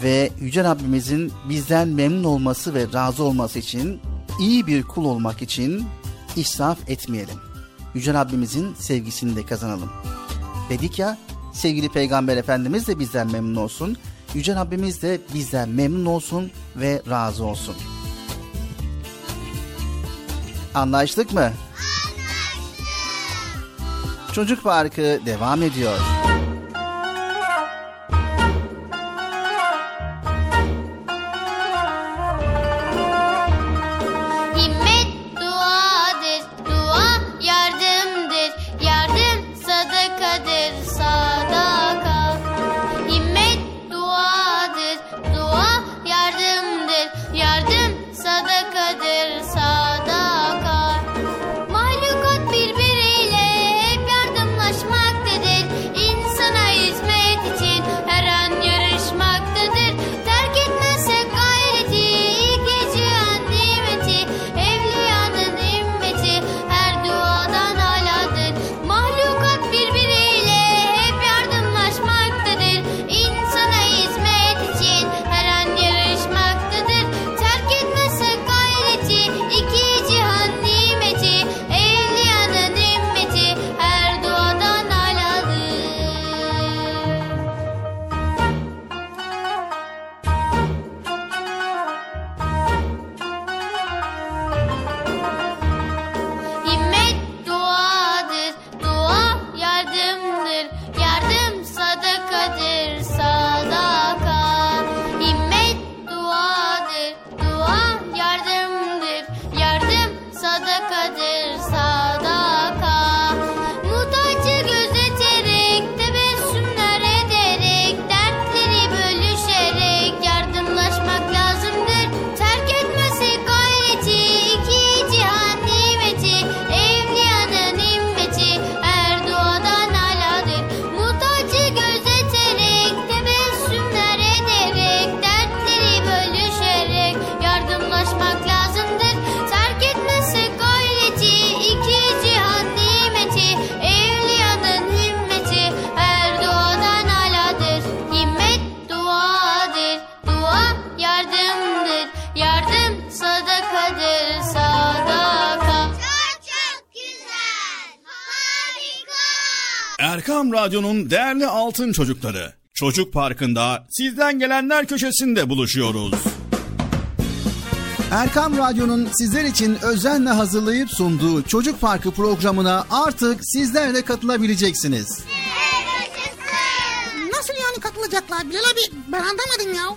Ve Yüce Rabbimizin bizden memnun olması ve razı olması için, iyi bir kul olmak için israf etmeyelim. Yüce Rabbimizin sevgisini de kazanalım. Dedik ya, sevgili Peygamber Efendimiz de bizden memnun olsun, Yüce Rabbimiz de bizden memnun olsun ve razı olsun. Anlaştık mı? Çocuk Parkı devam ediyor. Erkam Radyo'nun değerli altın çocukları, Çocuk Parkı'nda sizden gelenler köşesinde buluşuyoruz. Erkam Radyo'nun sizler için özenle hazırlayıp sunduğu Çocuk Parkı programına artık sizler de katılabileceksiniz. Nasıl yani katılacaklar? Bilal abi, ben anlamadım ya.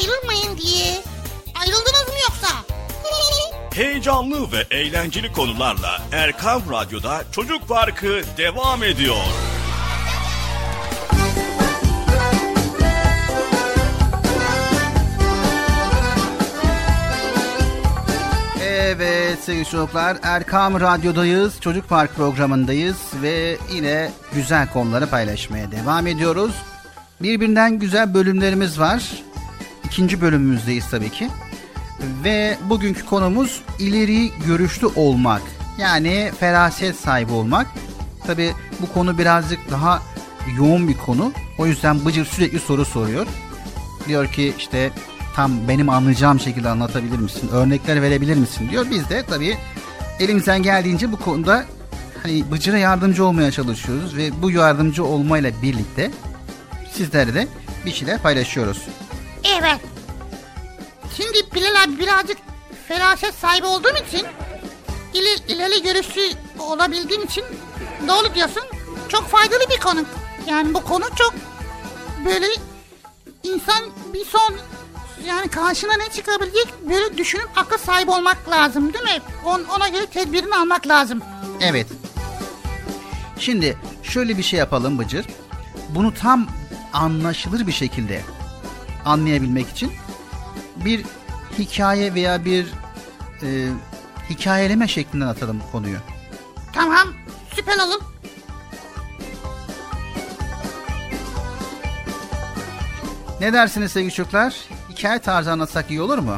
Ayrılmayın diye. Ayrıldınız mı yoksa? Heyecanlı ve eğlenceli konularla Erkam Radyo'da Çocuk Parkı devam ediyor. Evet sevgili çocuklar, Erkam Radyo'dayız, Çocuk Park programındayız ve yine güzel konuları paylaşmaya devam ediyoruz. Birbirinden güzel bölümlerimiz var. İkinci bölümümüzdeyiz tabii ki. Ve bugünkü konumuz ileri görüşlü olmak. Yani feraset sahibi olmak. Tabii bu konu birazcık daha yoğun bir konu. O yüzden Bıcır sürekli soru soruyor. Diyor ki işte tam benim anlayacağım şekilde anlatabilir misin? Örnekler verebilir misin? Diyor. Biz de tabii elimizden geldiğince bu konuda hani Bıcır'a yardımcı olmaya çalışıyoruz ve bu yardımcı olmayla birlikte sizlerle de bir şeyler paylaşıyoruz. Evet. Şimdi Bilal abi birazcık feraset sahibi olduğum için, ileri görüşlü olabildiğim için doğru diyorsun. Çok faydalı bir konu. Yani bu konu çok böyle insan bir son, yani karşına ne çıkabilecek böyle düşünüp akıl sahibi olmak lazım değil mi? Ona göre tedbirini almak lazım. Evet. Şimdi şöyle bir şey yapalım Bıcır. Bunu tam anlaşılır bir şekilde anlayabilmek için bir hikaye veya bir hikayeleme şeklinden atalım konuyu. Tamam, süper olur. Ne dersiniz sevgili çocuklar? Hikaye tarzı anlatsak iyi olur mu?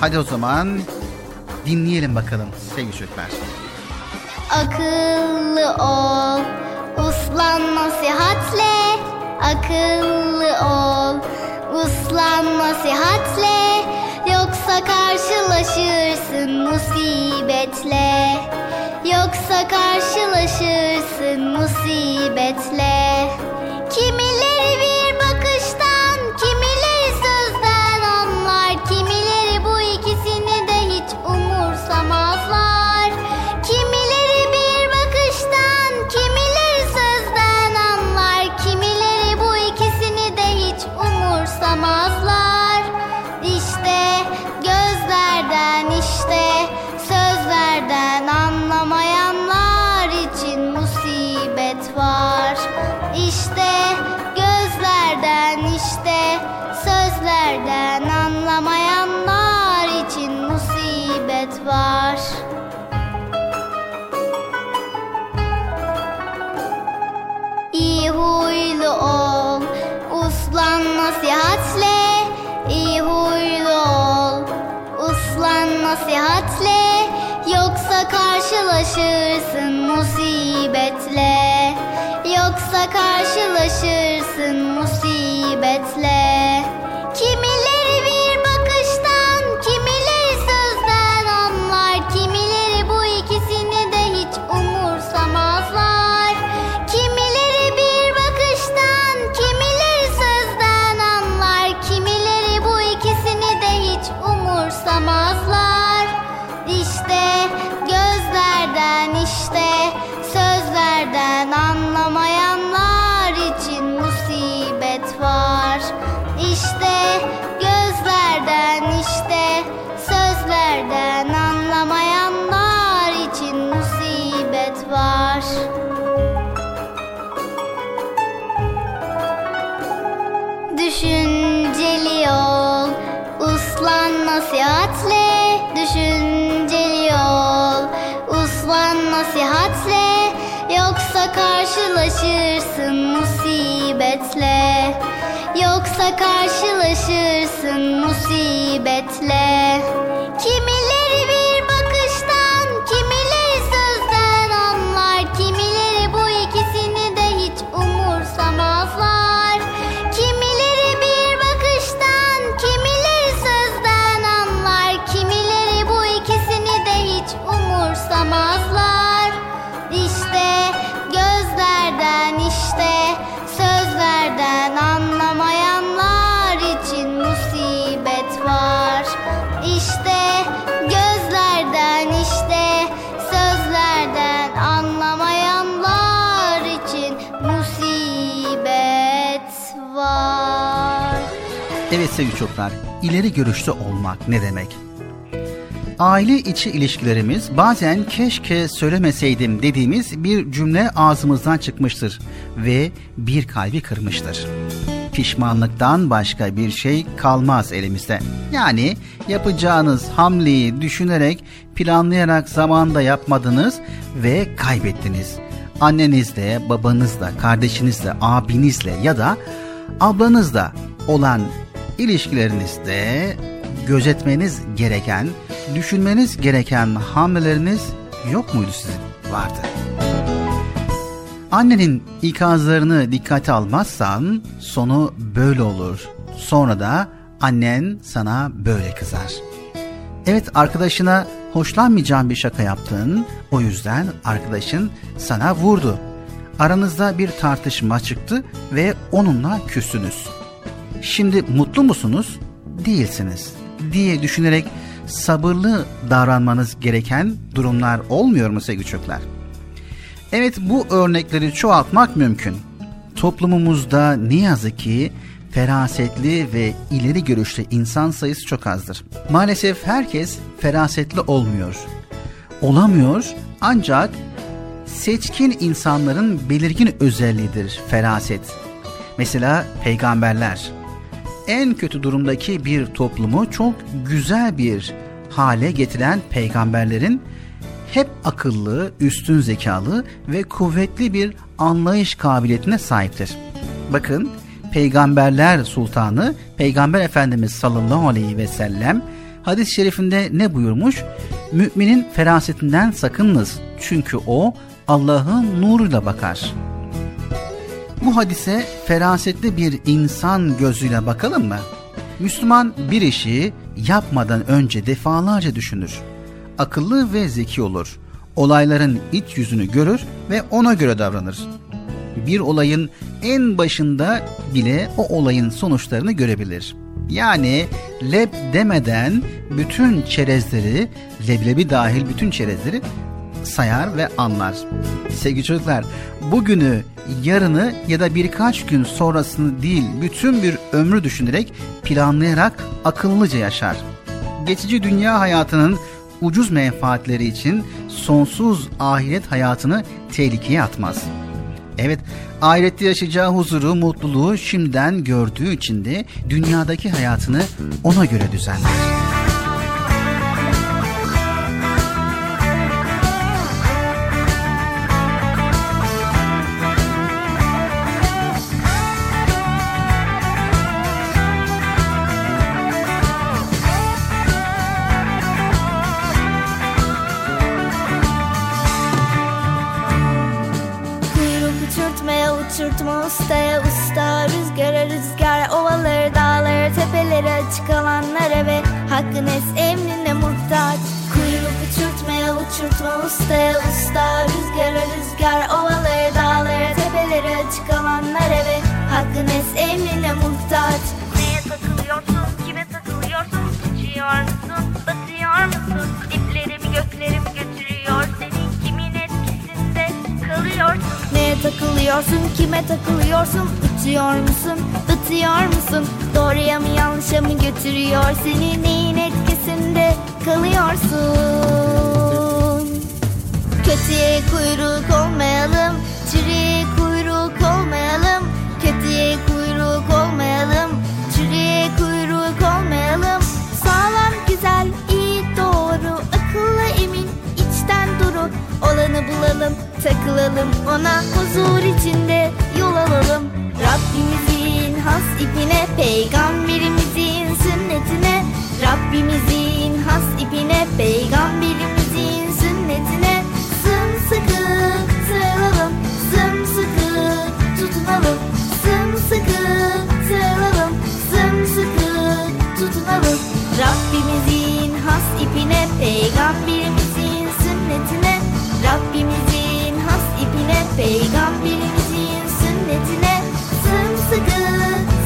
Hadi o zaman dinleyelim bakalım sevgili çocuklar. Akıllı ol, uslan nasihatle. Akıllı ol, uslan nasihatle. Yoksa karşılaşırsın musibetle. Yoksa karşılaşırsın musibetle. Kimileri bir bakıştan, kimileri sözden anlar. Kimileri bu ikisini de hiç umursamazlar. Kimileri bir bakıştan, kimileri sözden anlar. Kimileri bu ikisini de hiç umursamazlar. İşte gözlerden, işte sözlerden anlamayanlar için musibet var. İşte gözlerden, işte sözlerden anlamayanlar için musibet var. İyi huylu ol, uslan nasihatle. İyi huylu ol, uslan nasihatle. Yoksa karşılaşırsın musibetle. Yoksa karşılaşırsın musibetle. Kimileri bir bakıştan, kimileri sözden anlar. Kimileri bu ikisini de hiç umursamazlar. Kimileri bir bakıştan, kimileri sözden anlar. Kimileri bu ikisini de hiç umursamazlar. İşte gözlerden, işte sözlerden anlamayanlar için musibet var. İşte gözlerden, işte sözlerden anlamayanlar için musibet var. Düşünceli ol, uslan nasihatle. Düşünceli ol, uslan nasihatle. Yoksa karşılaşırsın musibetle. Yoksa karşılaşırsın musibetle. Kimileri bir bakıştan, kimileri sözden anlar. Kimileri bu ikisini de hiç umursamazlar. Kimileri bir bakıştan, kimileri sözden anlar. Kimileri bu ikisini de hiç umursamazlar. İşte gözlerden, işte sözlerden anlamayanlar için musibet var. İşte gözlerden, işte sözlerden anlamayanlar için musibet var. Evet sevgili çocuklar, ileri görüşlü olmak ne demek? Aile içi ilişkilerimiz bazen keşke söylemeseydim dediğimiz bir cümle ağzımızdan çıkmıştır ve bir kalbi kırmıştır. Pişmanlıktan başka bir şey kalmaz elimizde. Yani yapacağınız hamleyi düşünerek, planlayarak zamanda yapmadınız ve kaybettiniz. Annenizle, babanızla, kardeşinizle, abinizle ya da ablanızla olan ilişkilerinizde gözetmeniz gereken, düşünmeniz gereken hamleleriniz yok muydu sizin? Vardı. Annenin ikazlarını dikkate almazsan sonu böyle olur. Sonra da annen sana böyle kızar. Evet, arkadaşına hoşlanmayacağın bir şaka yaptın, o yüzden arkadaşın sana vurdu. Aranızda bir tartışma çıktı ve onunla küstünüz. Şimdi mutlu musunuz? Değilsiniz diye düşünerek sabırlı davranmanız gereken durumlar olmuyor mu sevgili çocuklar? Evet, bu örnekleri çoğaltmak mümkün. Toplumumuzda ne yazık ki ferasetli ve ileri görüşlü insan sayısı çok azdır. Maalesef herkes ferasetli olmuyor. Olamıyor, ancak seçkin insanların belirgin özelliğidir feraset. Mesela peygamberler en kötü durumdaki bir toplumu çok güzel bir hale getiren peygamberlerin hep akıllı, üstün zekalı ve kuvvetli bir anlayış kabiliyetine sahiptir. Bakın, Peygamberler Sultanı Peygamber Efendimiz sallallahu aleyhi ve sellem hadis-i şerifinde ne buyurmuş? Müminin ferasetinden sakınınız, çünkü o Allah'ın nuruyla bakar. Bu hadise ferasetli bir insan gözüyle bakalım mı? Müslüman bir işi yapmadan önce defalarca düşünür. Akıllı ve zeki olur. Olayların iç yüzünü görür ve ona göre davranır. Bir olayın en başında bile o olayın sonuçlarını görebilir. Yani leb demeden bütün çerezleri, leblebi dahil bütün çerezleri sayar ve anlar. Sevgili çocuklar, bugünü, yarını ya da birkaç gün sonrasını değil, bütün bir ömrü düşünerek, planlayarak akıllıca yaşar. Geçici dünya hayatının ucuz menfaatleri için sonsuz ahiret hayatını tehlikeye atmaz. Evet, ahirette yaşayacağı huzuru, mutluluğu şimdiden gördüğü için de dünyadaki hayatını ona göre düzenler. Ustaya usta, rüzgara rüzgar, ovaları, dağları, tepeleri, açık alanlara ve hakkın emrine muhtaç. Kuyruk uçurtmaya uçurtma, ustaya usta, rüzgara rüzgar, ovaları, dağları, tepeleri, açık alanlara ve hakkın emrine muhtaç. Neye takılıyorsun, kime takılıyorsun, sıçıyor musun, batıyor musun? Diplerimi göklerimi götürüyor seni, kimin etkisinde kalıyorsun? Neye takılıyorsun, kime takılıyorsun, uçuyor musun, batıyor musun? Doğruya mı yanlışa mı götürüyor seni, neyin etkisinde kalıyorsun? Kötüye kuyruk olmayalım, çürüye kuyruk olmayalım. Kötüye kuyruk olmayalım, çürüye kuyruk olmayalım. Sağlam, güzel, iyi, doğru, akıllı, emin, içten duru. Olanı bulalım, takılalım ona, huzur içinde yol alalım. Rabbimizin has ipine, peygamberimizin sünnetine. Rabbimizin has ipine, peygamberimizin sünnetine. Sımsıkı sarılalım, sımsıkı tutunalım. Sımsıkı sarılalım, sımsıkı tutunalım. Rabbimizin has ipine, peygamberimizin sünnetine. Rabbimizin has ipine, peygamberimizin sünnetine. Sımsıkı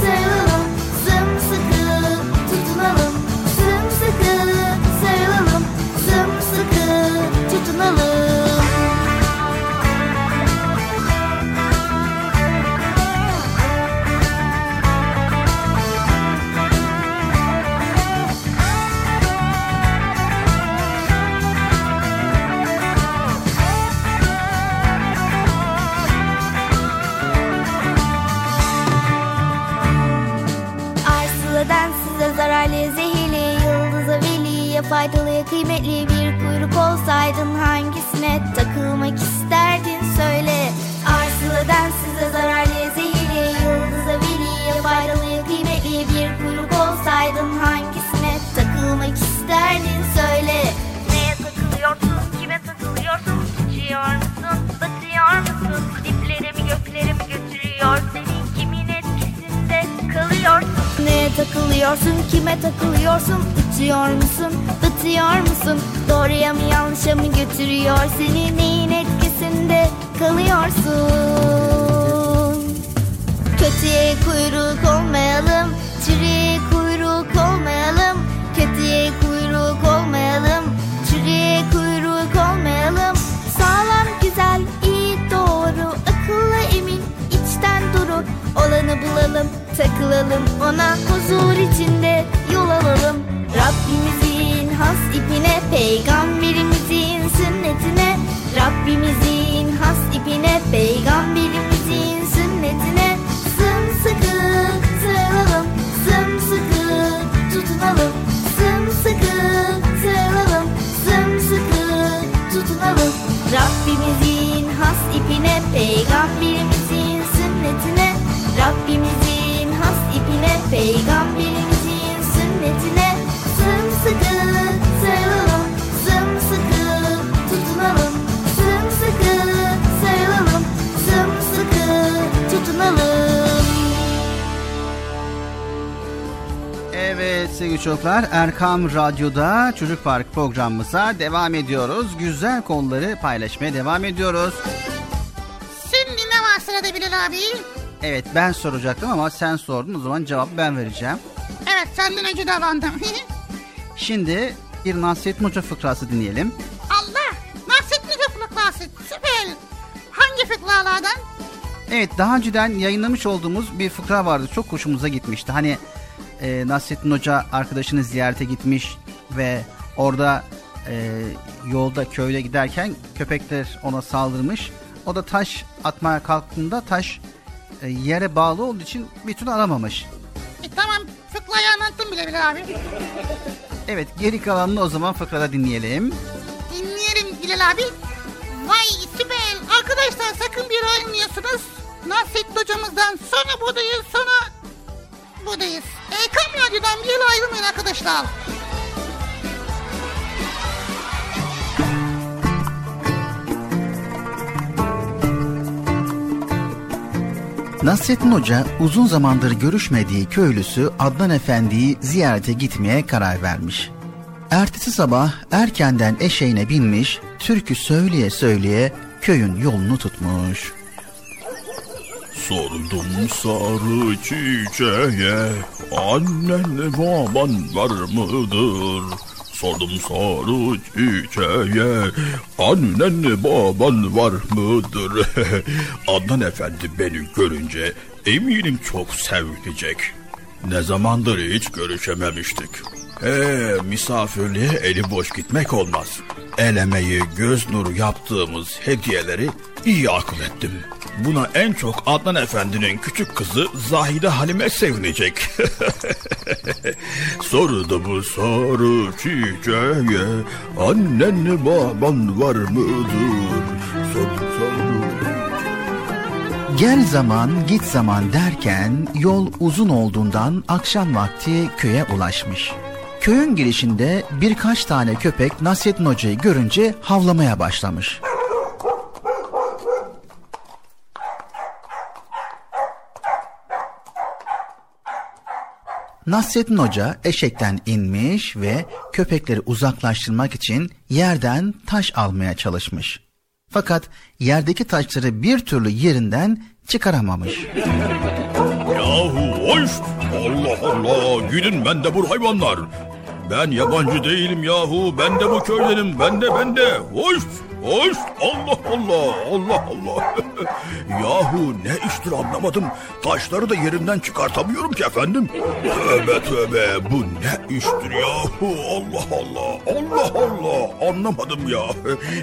sarılalım, sımsıkı tutunalım. Sımsıkı sarılalım, sımsıkı tutunalım. Zararlı, zehirli, yıldıza veliye, faydalıya, kıymetli bir kuyruk olsaydın hangisine takılmak isterdin söyle. Arsıladan size zararlı, zehirli, yıldıza veliye, faydalıya, kıymetli bir kuyruk olsaydın hangisine takılmak isterdin söyle. Neye takılıyorsun, kime takılıyorsun, uçuyor musun, batıyor musun? Diplerimi göklerimi götürüyor seni, kimin etkisinde kalıyorsun? Neye takılıyorsun, kime takılıyorsun, Tutuyor musun, tutuyor musun? Doğruya mı yanlışa mı götürüyor seni? Neyin etkisinde kalıyorsun? Kötüye kuyruk olmayalım, çürüye kuyruk olmayalım. Kötüye kuyruk olmayalım, çürüye kuyruk olmayalım. Sağlam, güzel, iyi, doğru, akıllı, emin, içten duru. Olanı bulalım, takılalım ona, huzur içinde yol alalım. Rabbimizin has ipine, peygamberimizin sünnetine. Rabbimizin has ipine, peygamberimizin sünnetine. Sımsıkı sarılalım, sımsıkı tutunalım. Sımsıkı sarılalım, sımsıkı tutunalım. Rabbimizin has ipine, peygamberimizin sünnetine. Rabbimizin has ipine, peygamberimizin sünnetine. Sımsıkı sarılalım, sımsıkı tutunalım. Sımsıkı sarılalım, sımsıkı tutunalım. Evet sevgili çocuklar, Erkam Radyo'da Çocuk Park programımıza devam ediyoruz. Güzel konuları paylaşmaya devam ediyoruz. Şimdi ne var sırada Bilal abi? Evet ben soracaktım ama sen sordun, o zaman cevabı ben vereceğim. Evet senden önce davrandım. Şimdi bir Nasrettin Hoca fıkrası dinleyelim. Allah! Nasrettin Hoca fıkrası süper! Hangi fıkralardan? Evet daha önceden yayınlamış olduğumuz bir fıkra vardı, çok hoşumuza gitmişti. Hani Nasrettin Hoca arkadaşını ziyarete gitmiş ve orada yolda köyde giderken köpekler ona saldırmış. O da taş atmaya kalktığında taş yere bağlı olduğu için bütün alamamış. Tamam, fıkrayı anlattım Bilal abi. Evet, geri kalanını o zaman fıkrada dinleyelim. Dinleyelim Bilal abi. Vay süper! Arkadaşlar sakın bir yere ayrılmıyorsunuz. Nasrettin hocamızdan sonra buradayız, sonra buradayız. Erkam Radyo'dan bir yere ayrılmayın arkadaşlar. Nasrettin Hoca uzun zamandır görüşmediği köylüsü Adnan Efendi'yi ziyarete gitmeye karar vermiş. Ertesi sabah erkenden eşeğine binmiş, türkü söyleye söyleye köyün yolunu tutmuş. Sordum sarı çiçeğe, annen baban var mıdır? Sordum sarı çiçeğe, annen baban var mıdır? Adnan Efendi beni görünce eminim çok sevinecek. Ne zamandır hiç görüşememiştik. Misafirliğe eli boş gitmek olmaz. El emeği göz nuru yaptığımız hediyeleri iyi akıl ettim. Buna en çok Adnan Efendi'nin küçük kızı Zahide Halime sevinecek. Sordu bu sarı çiçeğe, annen baban var mıdır? Sordu. Gel zaman git zaman derken yol uzun olduğundan akşam vakti köye ulaşmış. Köyün girişinde birkaç tane köpek Nasrettin Hoca'yı görünce havlamaya başlamış. Nasrettin Hoca eşekten inmiş ve köpekleri uzaklaştırmak için yerden taş almaya çalışmış. Fakat yerdeki taşları bir türlü yerinden çıkaramamış. Yahu hoş! Allah Allah! Gidin bende bu hayvanlar! Ben yabancı değilim yahu! Ben de bu köydenim! Ben de! Hoş! Allah! Yahu ne iştir anlamadım. Taşları da yerinden çıkartamıyorum ki efendim. Tövbe bu ne iştir yahu. Allah! Anlamadım ya.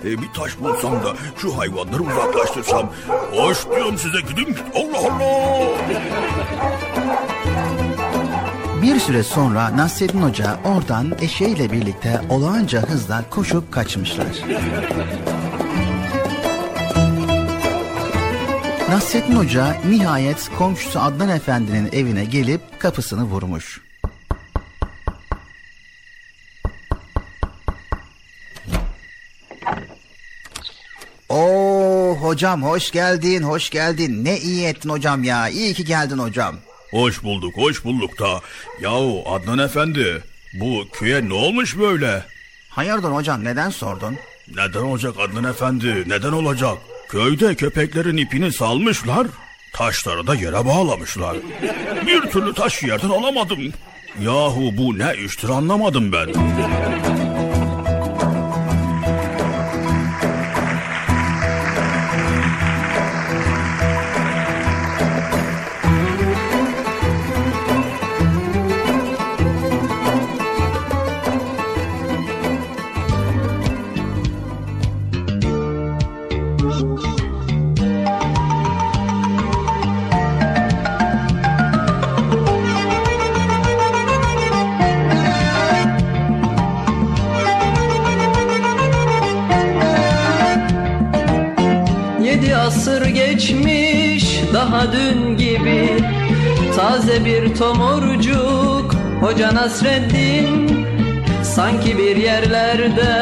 Bir taş bulsam da şu hayvanları uzaklaştırsam. Hoş diyorum size, gidin. Allah! Bir süre sonra Nasrettin Hoca oradan eşeğiyle birlikte olağanca hızla koşup kaçmışlar. Nasrettin Hoca nihayet komşusu Adnan Efendi'nin evine gelip kapısını vurmuş. Oo hocam hoş geldin. Ne iyi ettin hocam ya, iyi ki geldin hocam. Hoş bulduk da. Yahu Adnan Efendi, Bu köye ne olmuş böyle? Hayırdır hocam, neden sordun? Neden olacak Adnan Efendi, neden olacak? Köyde köpeklerin ipini salmışlar, taşları da yere bağlamışlar. Bir türlü taş yerden alamadım. Yahu bu ne iştir anlamadım ben. Dün gibi taze bir tomurcuk Hoca Nasreddin, sanki bir yerlerde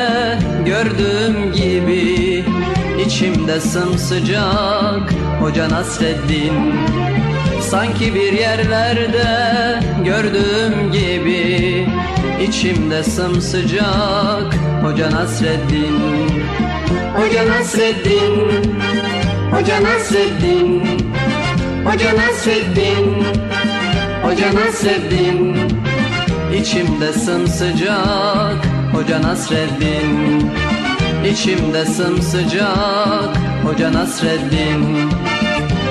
gördüğüm gibi içimde sımsıcak Hoca Nasreddin, sanki bir yerlerde gördüğüm gibi içimde sımsıcak Hoca Nasreddin. Hoca Nasreddin, Hoca Nasreddin, Hoca Nasreddin, Hoca Nasreddin, içimde sımsıcak Hoca Nasreddin, içimde sımsıcak Hoca Nasreddin.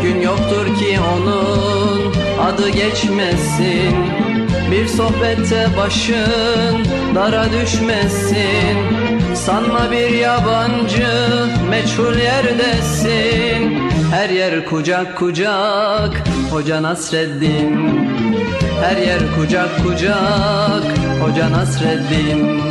Gün yoktur ki onun adı geçmesin, bir sohbette başın dara düşmesin. Sanma bir yabancı meçhul yerdesin, her yer kucak kucak Hoca Nasreddin, her yer kucak kucak Hoca Nasreddin.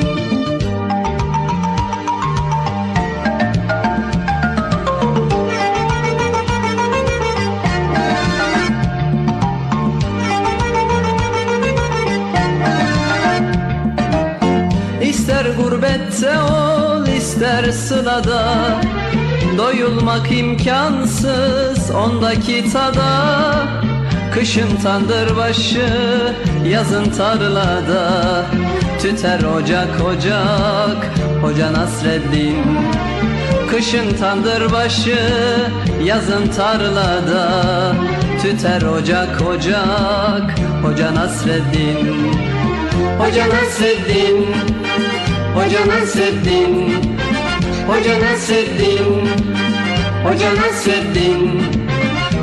İster gurbette ol, ister sırada, doyulmak imkansız ondaki tada. Kışın tandırbaşı, yazın tarlada, tüter ocak ocak Hoca Nasreddin. Kışın tandırbaşı, yazın tarlada, tüter ocak ocak Hoca Nasreddin. Hoca Nasreddin, Hoca Nasreddin, Hoca Nasreddin, Hoca Nasreddin,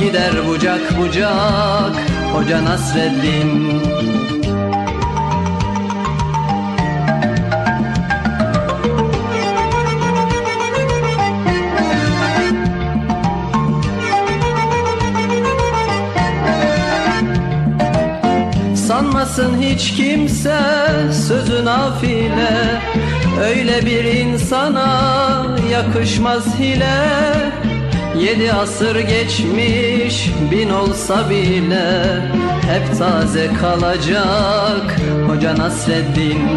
gider bucak bucak Hoca Nasreddin. Sanmasın hiç kimse sözün afile, öyle bir insana yakışmaz hile. 7 asır geçmiş 1000 olsa bile, hep taze kalacak Hoca Nasreddin.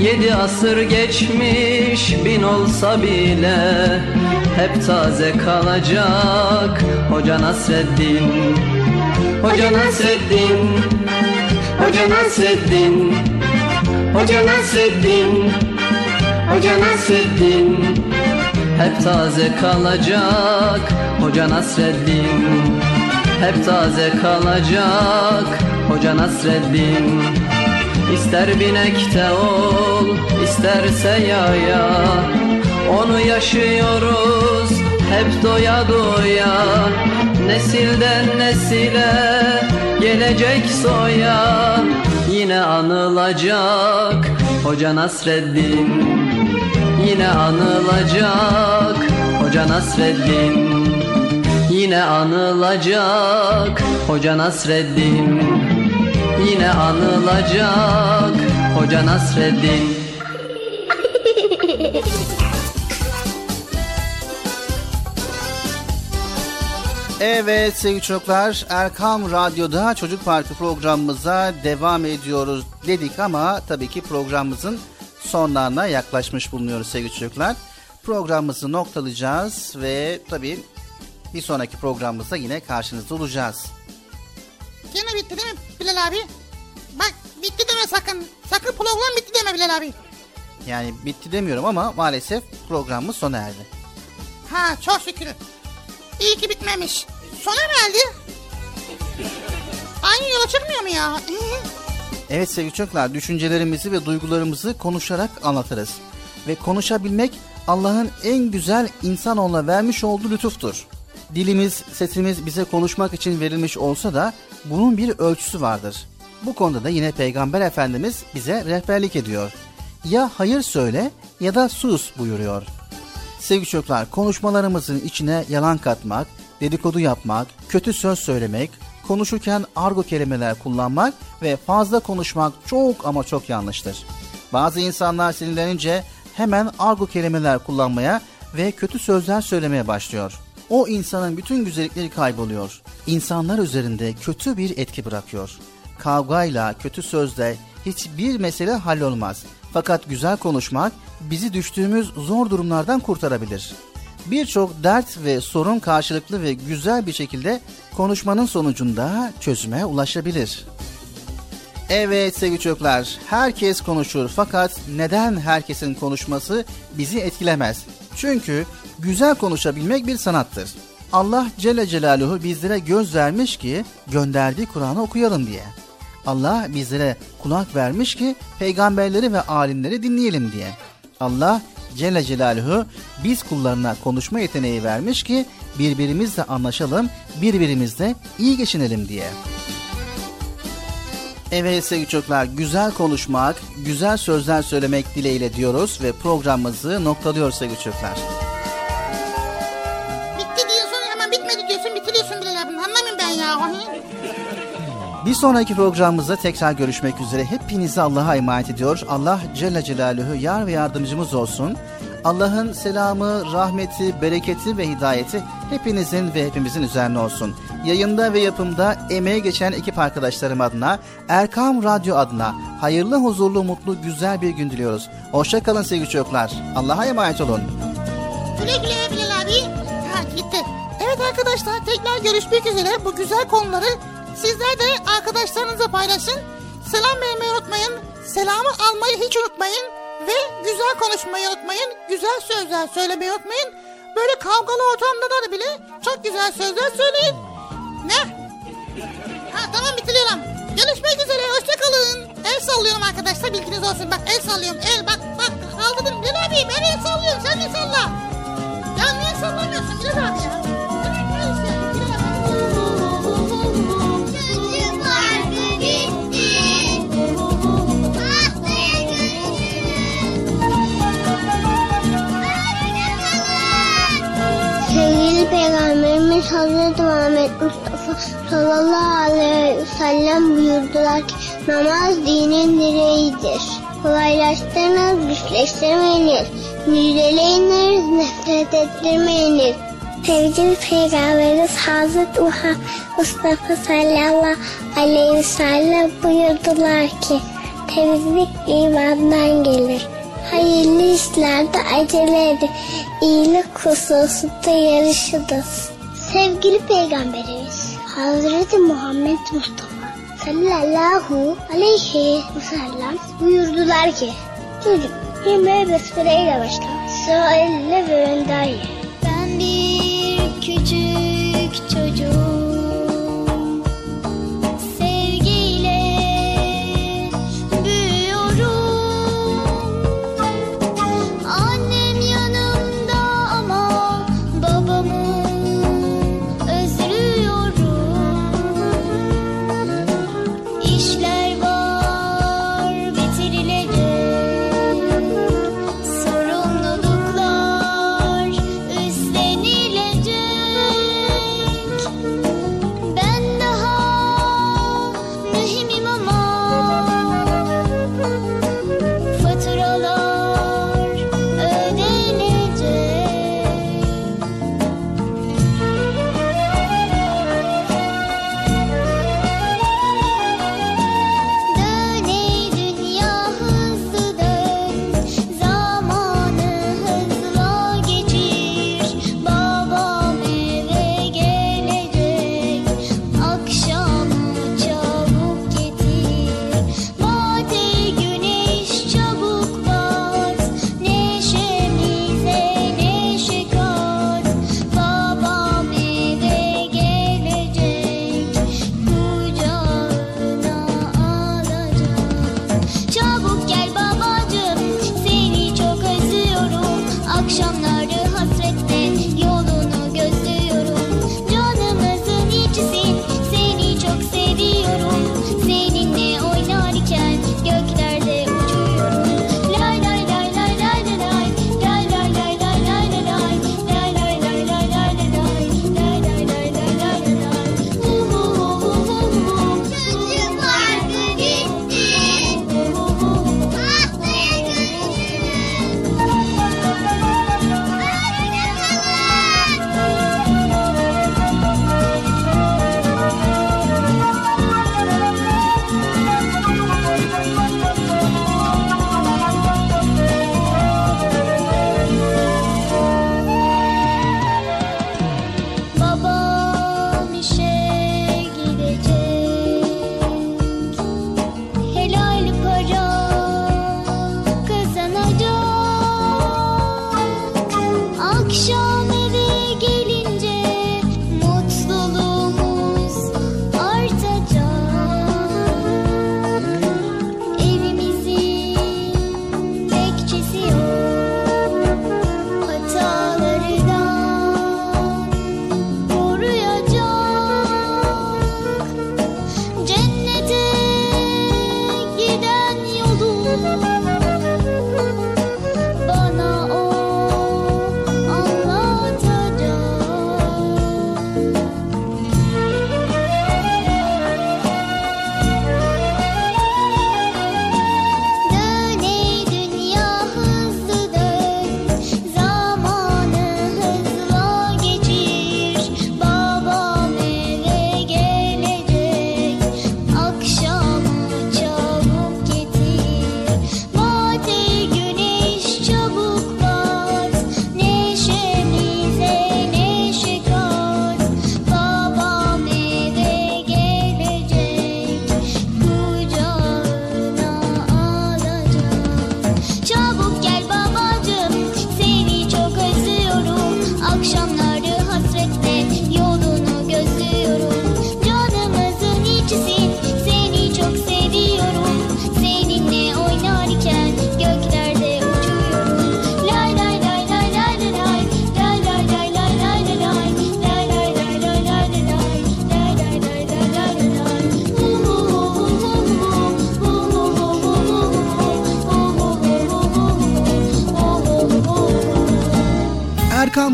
7 asır geçmiş 1000 olsa bile, hep taze kalacak Hoca Nasreddin. Hoca Nasreddin, Hoca Nasreddin, Hoca Nasreddin, Hoca Nasreddin, hep taze kalacak Hoca Nasreddin, hep taze kalacak Hoca Nasreddin. İster binekte ol, isterse yaya, onu yaşıyoruz hep doya doya. Nesilden nesile gelecek soya, yine anılacak Hoca Nasreddin, yine anılacak Hoca Nasreddin, yine anılacak Hoca Nasreddin, yine anılacak Hoca Nasreddin. Evet sevgili çocuklar, Erkam Radyo'da Çocuk Parkı programımıza devam ediyoruz dedik ama tabii ki programımızın sonlarına yaklaşmış bulunuyoruz sevgili çocuklar. Programımızı noktalayacağız ve tabii bir sonraki programımızda yine karşınızda olacağız. Yine bitti değil mi Bilal abi? Bak bitti deme sakın. Sakın program bitti deme Bilal abi. Yani bitti demiyorum ama maalesef programımız sona erdi. Ha çok şükür. İyi ki bitmemiş. Sona mı geldi? Aynı yola çıkmıyor mu ya? Evet sevgili çocuklar, düşüncelerimizi ve duygularımızı konuşarak anlatırız. Ve konuşabilmek Allah'ın en güzel insanoğluna vermiş olduğu lütuftur. Dilimiz, sesimiz bize konuşmak için verilmiş olsa da bunun bir ölçüsü vardır. Bu konuda da yine Peygamber Efendimiz bize rehberlik ediyor. Ya hayır söyle ya da sus buyuruyor. Sevgili çocuklar, konuşmalarımızın içine yalan katmak, dedikodu yapmak, kötü söz söylemek, konuşurken argo kelimeler kullanmak ve fazla konuşmak çok ama çok yanlıştır. Bazı insanlar sinirlenince hemen argo kelimeler kullanmaya ve kötü sözler söylemeye başlıyor. O insanın bütün güzellikleri kayboluyor. İnsanlar üzerinde kötü bir etki bırakıyor. Kavgayla, kötü sözle hiçbir mesele hallolmaz. Fakat güzel konuşmak bizi düştüğümüz zor durumlardan kurtarabilir. Birçok dert ve sorun karşılıklı ve güzel bir şekilde konuşmanın sonucunda çözüme ulaşabilir. Evet sevgili çocuklar, herkes konuşur fakat neden herkesin konuşması bizi etkilemez? Çünkü güzel konuşabilmek bir sanattır. Allah Celle Celaluhu bizlere göz vermiş ki gönderdiği Kur'an'ı okuyalım diye. Allah bizlere kulak vermiş ki peygamberleri ve alimleri dinleyelim diye. Allah Celle Celaluhu biz kullarına konuşma yeteneği vermiş ki birbirimizle anlaşalım, birbirimizle iyi geçinelim diye. Evet sevgili çocuklar, güzel konuşmak, güzel sözler söylemek dileğiyle diyoruz ve programımızı noktalıyoruz sevgili çocuklar. Bitti diyorsun ama bitmedi diyorsun, bitiriyorsun Bilal abim, anlamıyorum ben ya. Bir sonraki programımızda tekrar görüşmek üzere. Hepinizi Allah'a emanet ediyor. Allah Celle Celaluhu yar ve yardımcımız olsun. Allah'ın selamı, rahmeti, bereketi ve hidayeti hepinizin ve hepimizin üzerine olsun. Yayında ve yapımda emeğe geçen ekip arkadaşlarım adına, Erkam Radyo adına hayırlı, huzurlu, mutlu, güzel bir gün diliyoruz. Hoşça kalın sevgili çocuklar. Allah'a emanet olun. Güle güle Bilal abi. Ha gitti. Evet arkadaşlar, tekrar görüşmek üzere. Bu güzel konuları sizler de arkadaşlarınızla paylaşın. Selam vermeyi unutmayın. Selamı almayı hiç unutmayın. Ve güzel konuşmayı unutmayın. Güzel sözler söylemeyi unutmayın. Böyle kavgalı ortamlarda bile çok güzel sözler söyleyin. Ne? Ha tamam, bitiriyorum. Görüşmek üzere, hoşça kalın. El sallıyorum arkadaşlar, bilginiz olsun. Bak el sallıyorum, el bak. Kaldırdım Bilal abim, ben el sallıyorum, sen de salla. Ya niye sallamıyorsun Bilal abi ya? Peygamberimiz Hazreti Muhammed Mustafa sallallahu aleyhi ve sellem buyurdular ki namaz dinin direğidir. Kolaylaştırınız, güçleştirmeyiniz, müjdeleyiniz, nefret ettirmeyiniz. Sevgili Peygamberimiz Hazreti Muhammed Mustafa sallallahu aleyhi ve sellem buyurdular ki temizlik imandan gelir. Hayırlı işlerde acele edin. İyilik hususunda yarışınız. Sevgili Peygamberimiz Hazreti Muhammed Mustafa sallallahu aleyhi ve sellem buyurdular ki çocuk yemeğe besmeleyle başlar. Sağ elle ve önden ye. Ben bir küçük çocuğum.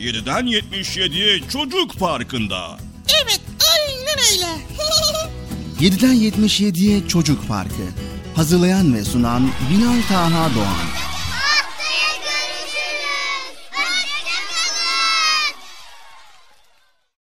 7'den 77'ye Çocuk Parkı'nda. Evet, aynen öyle. 7'den 77'ye Çocuk Parkı. Hazırlayan ve sunan Bilal Taha Doğan.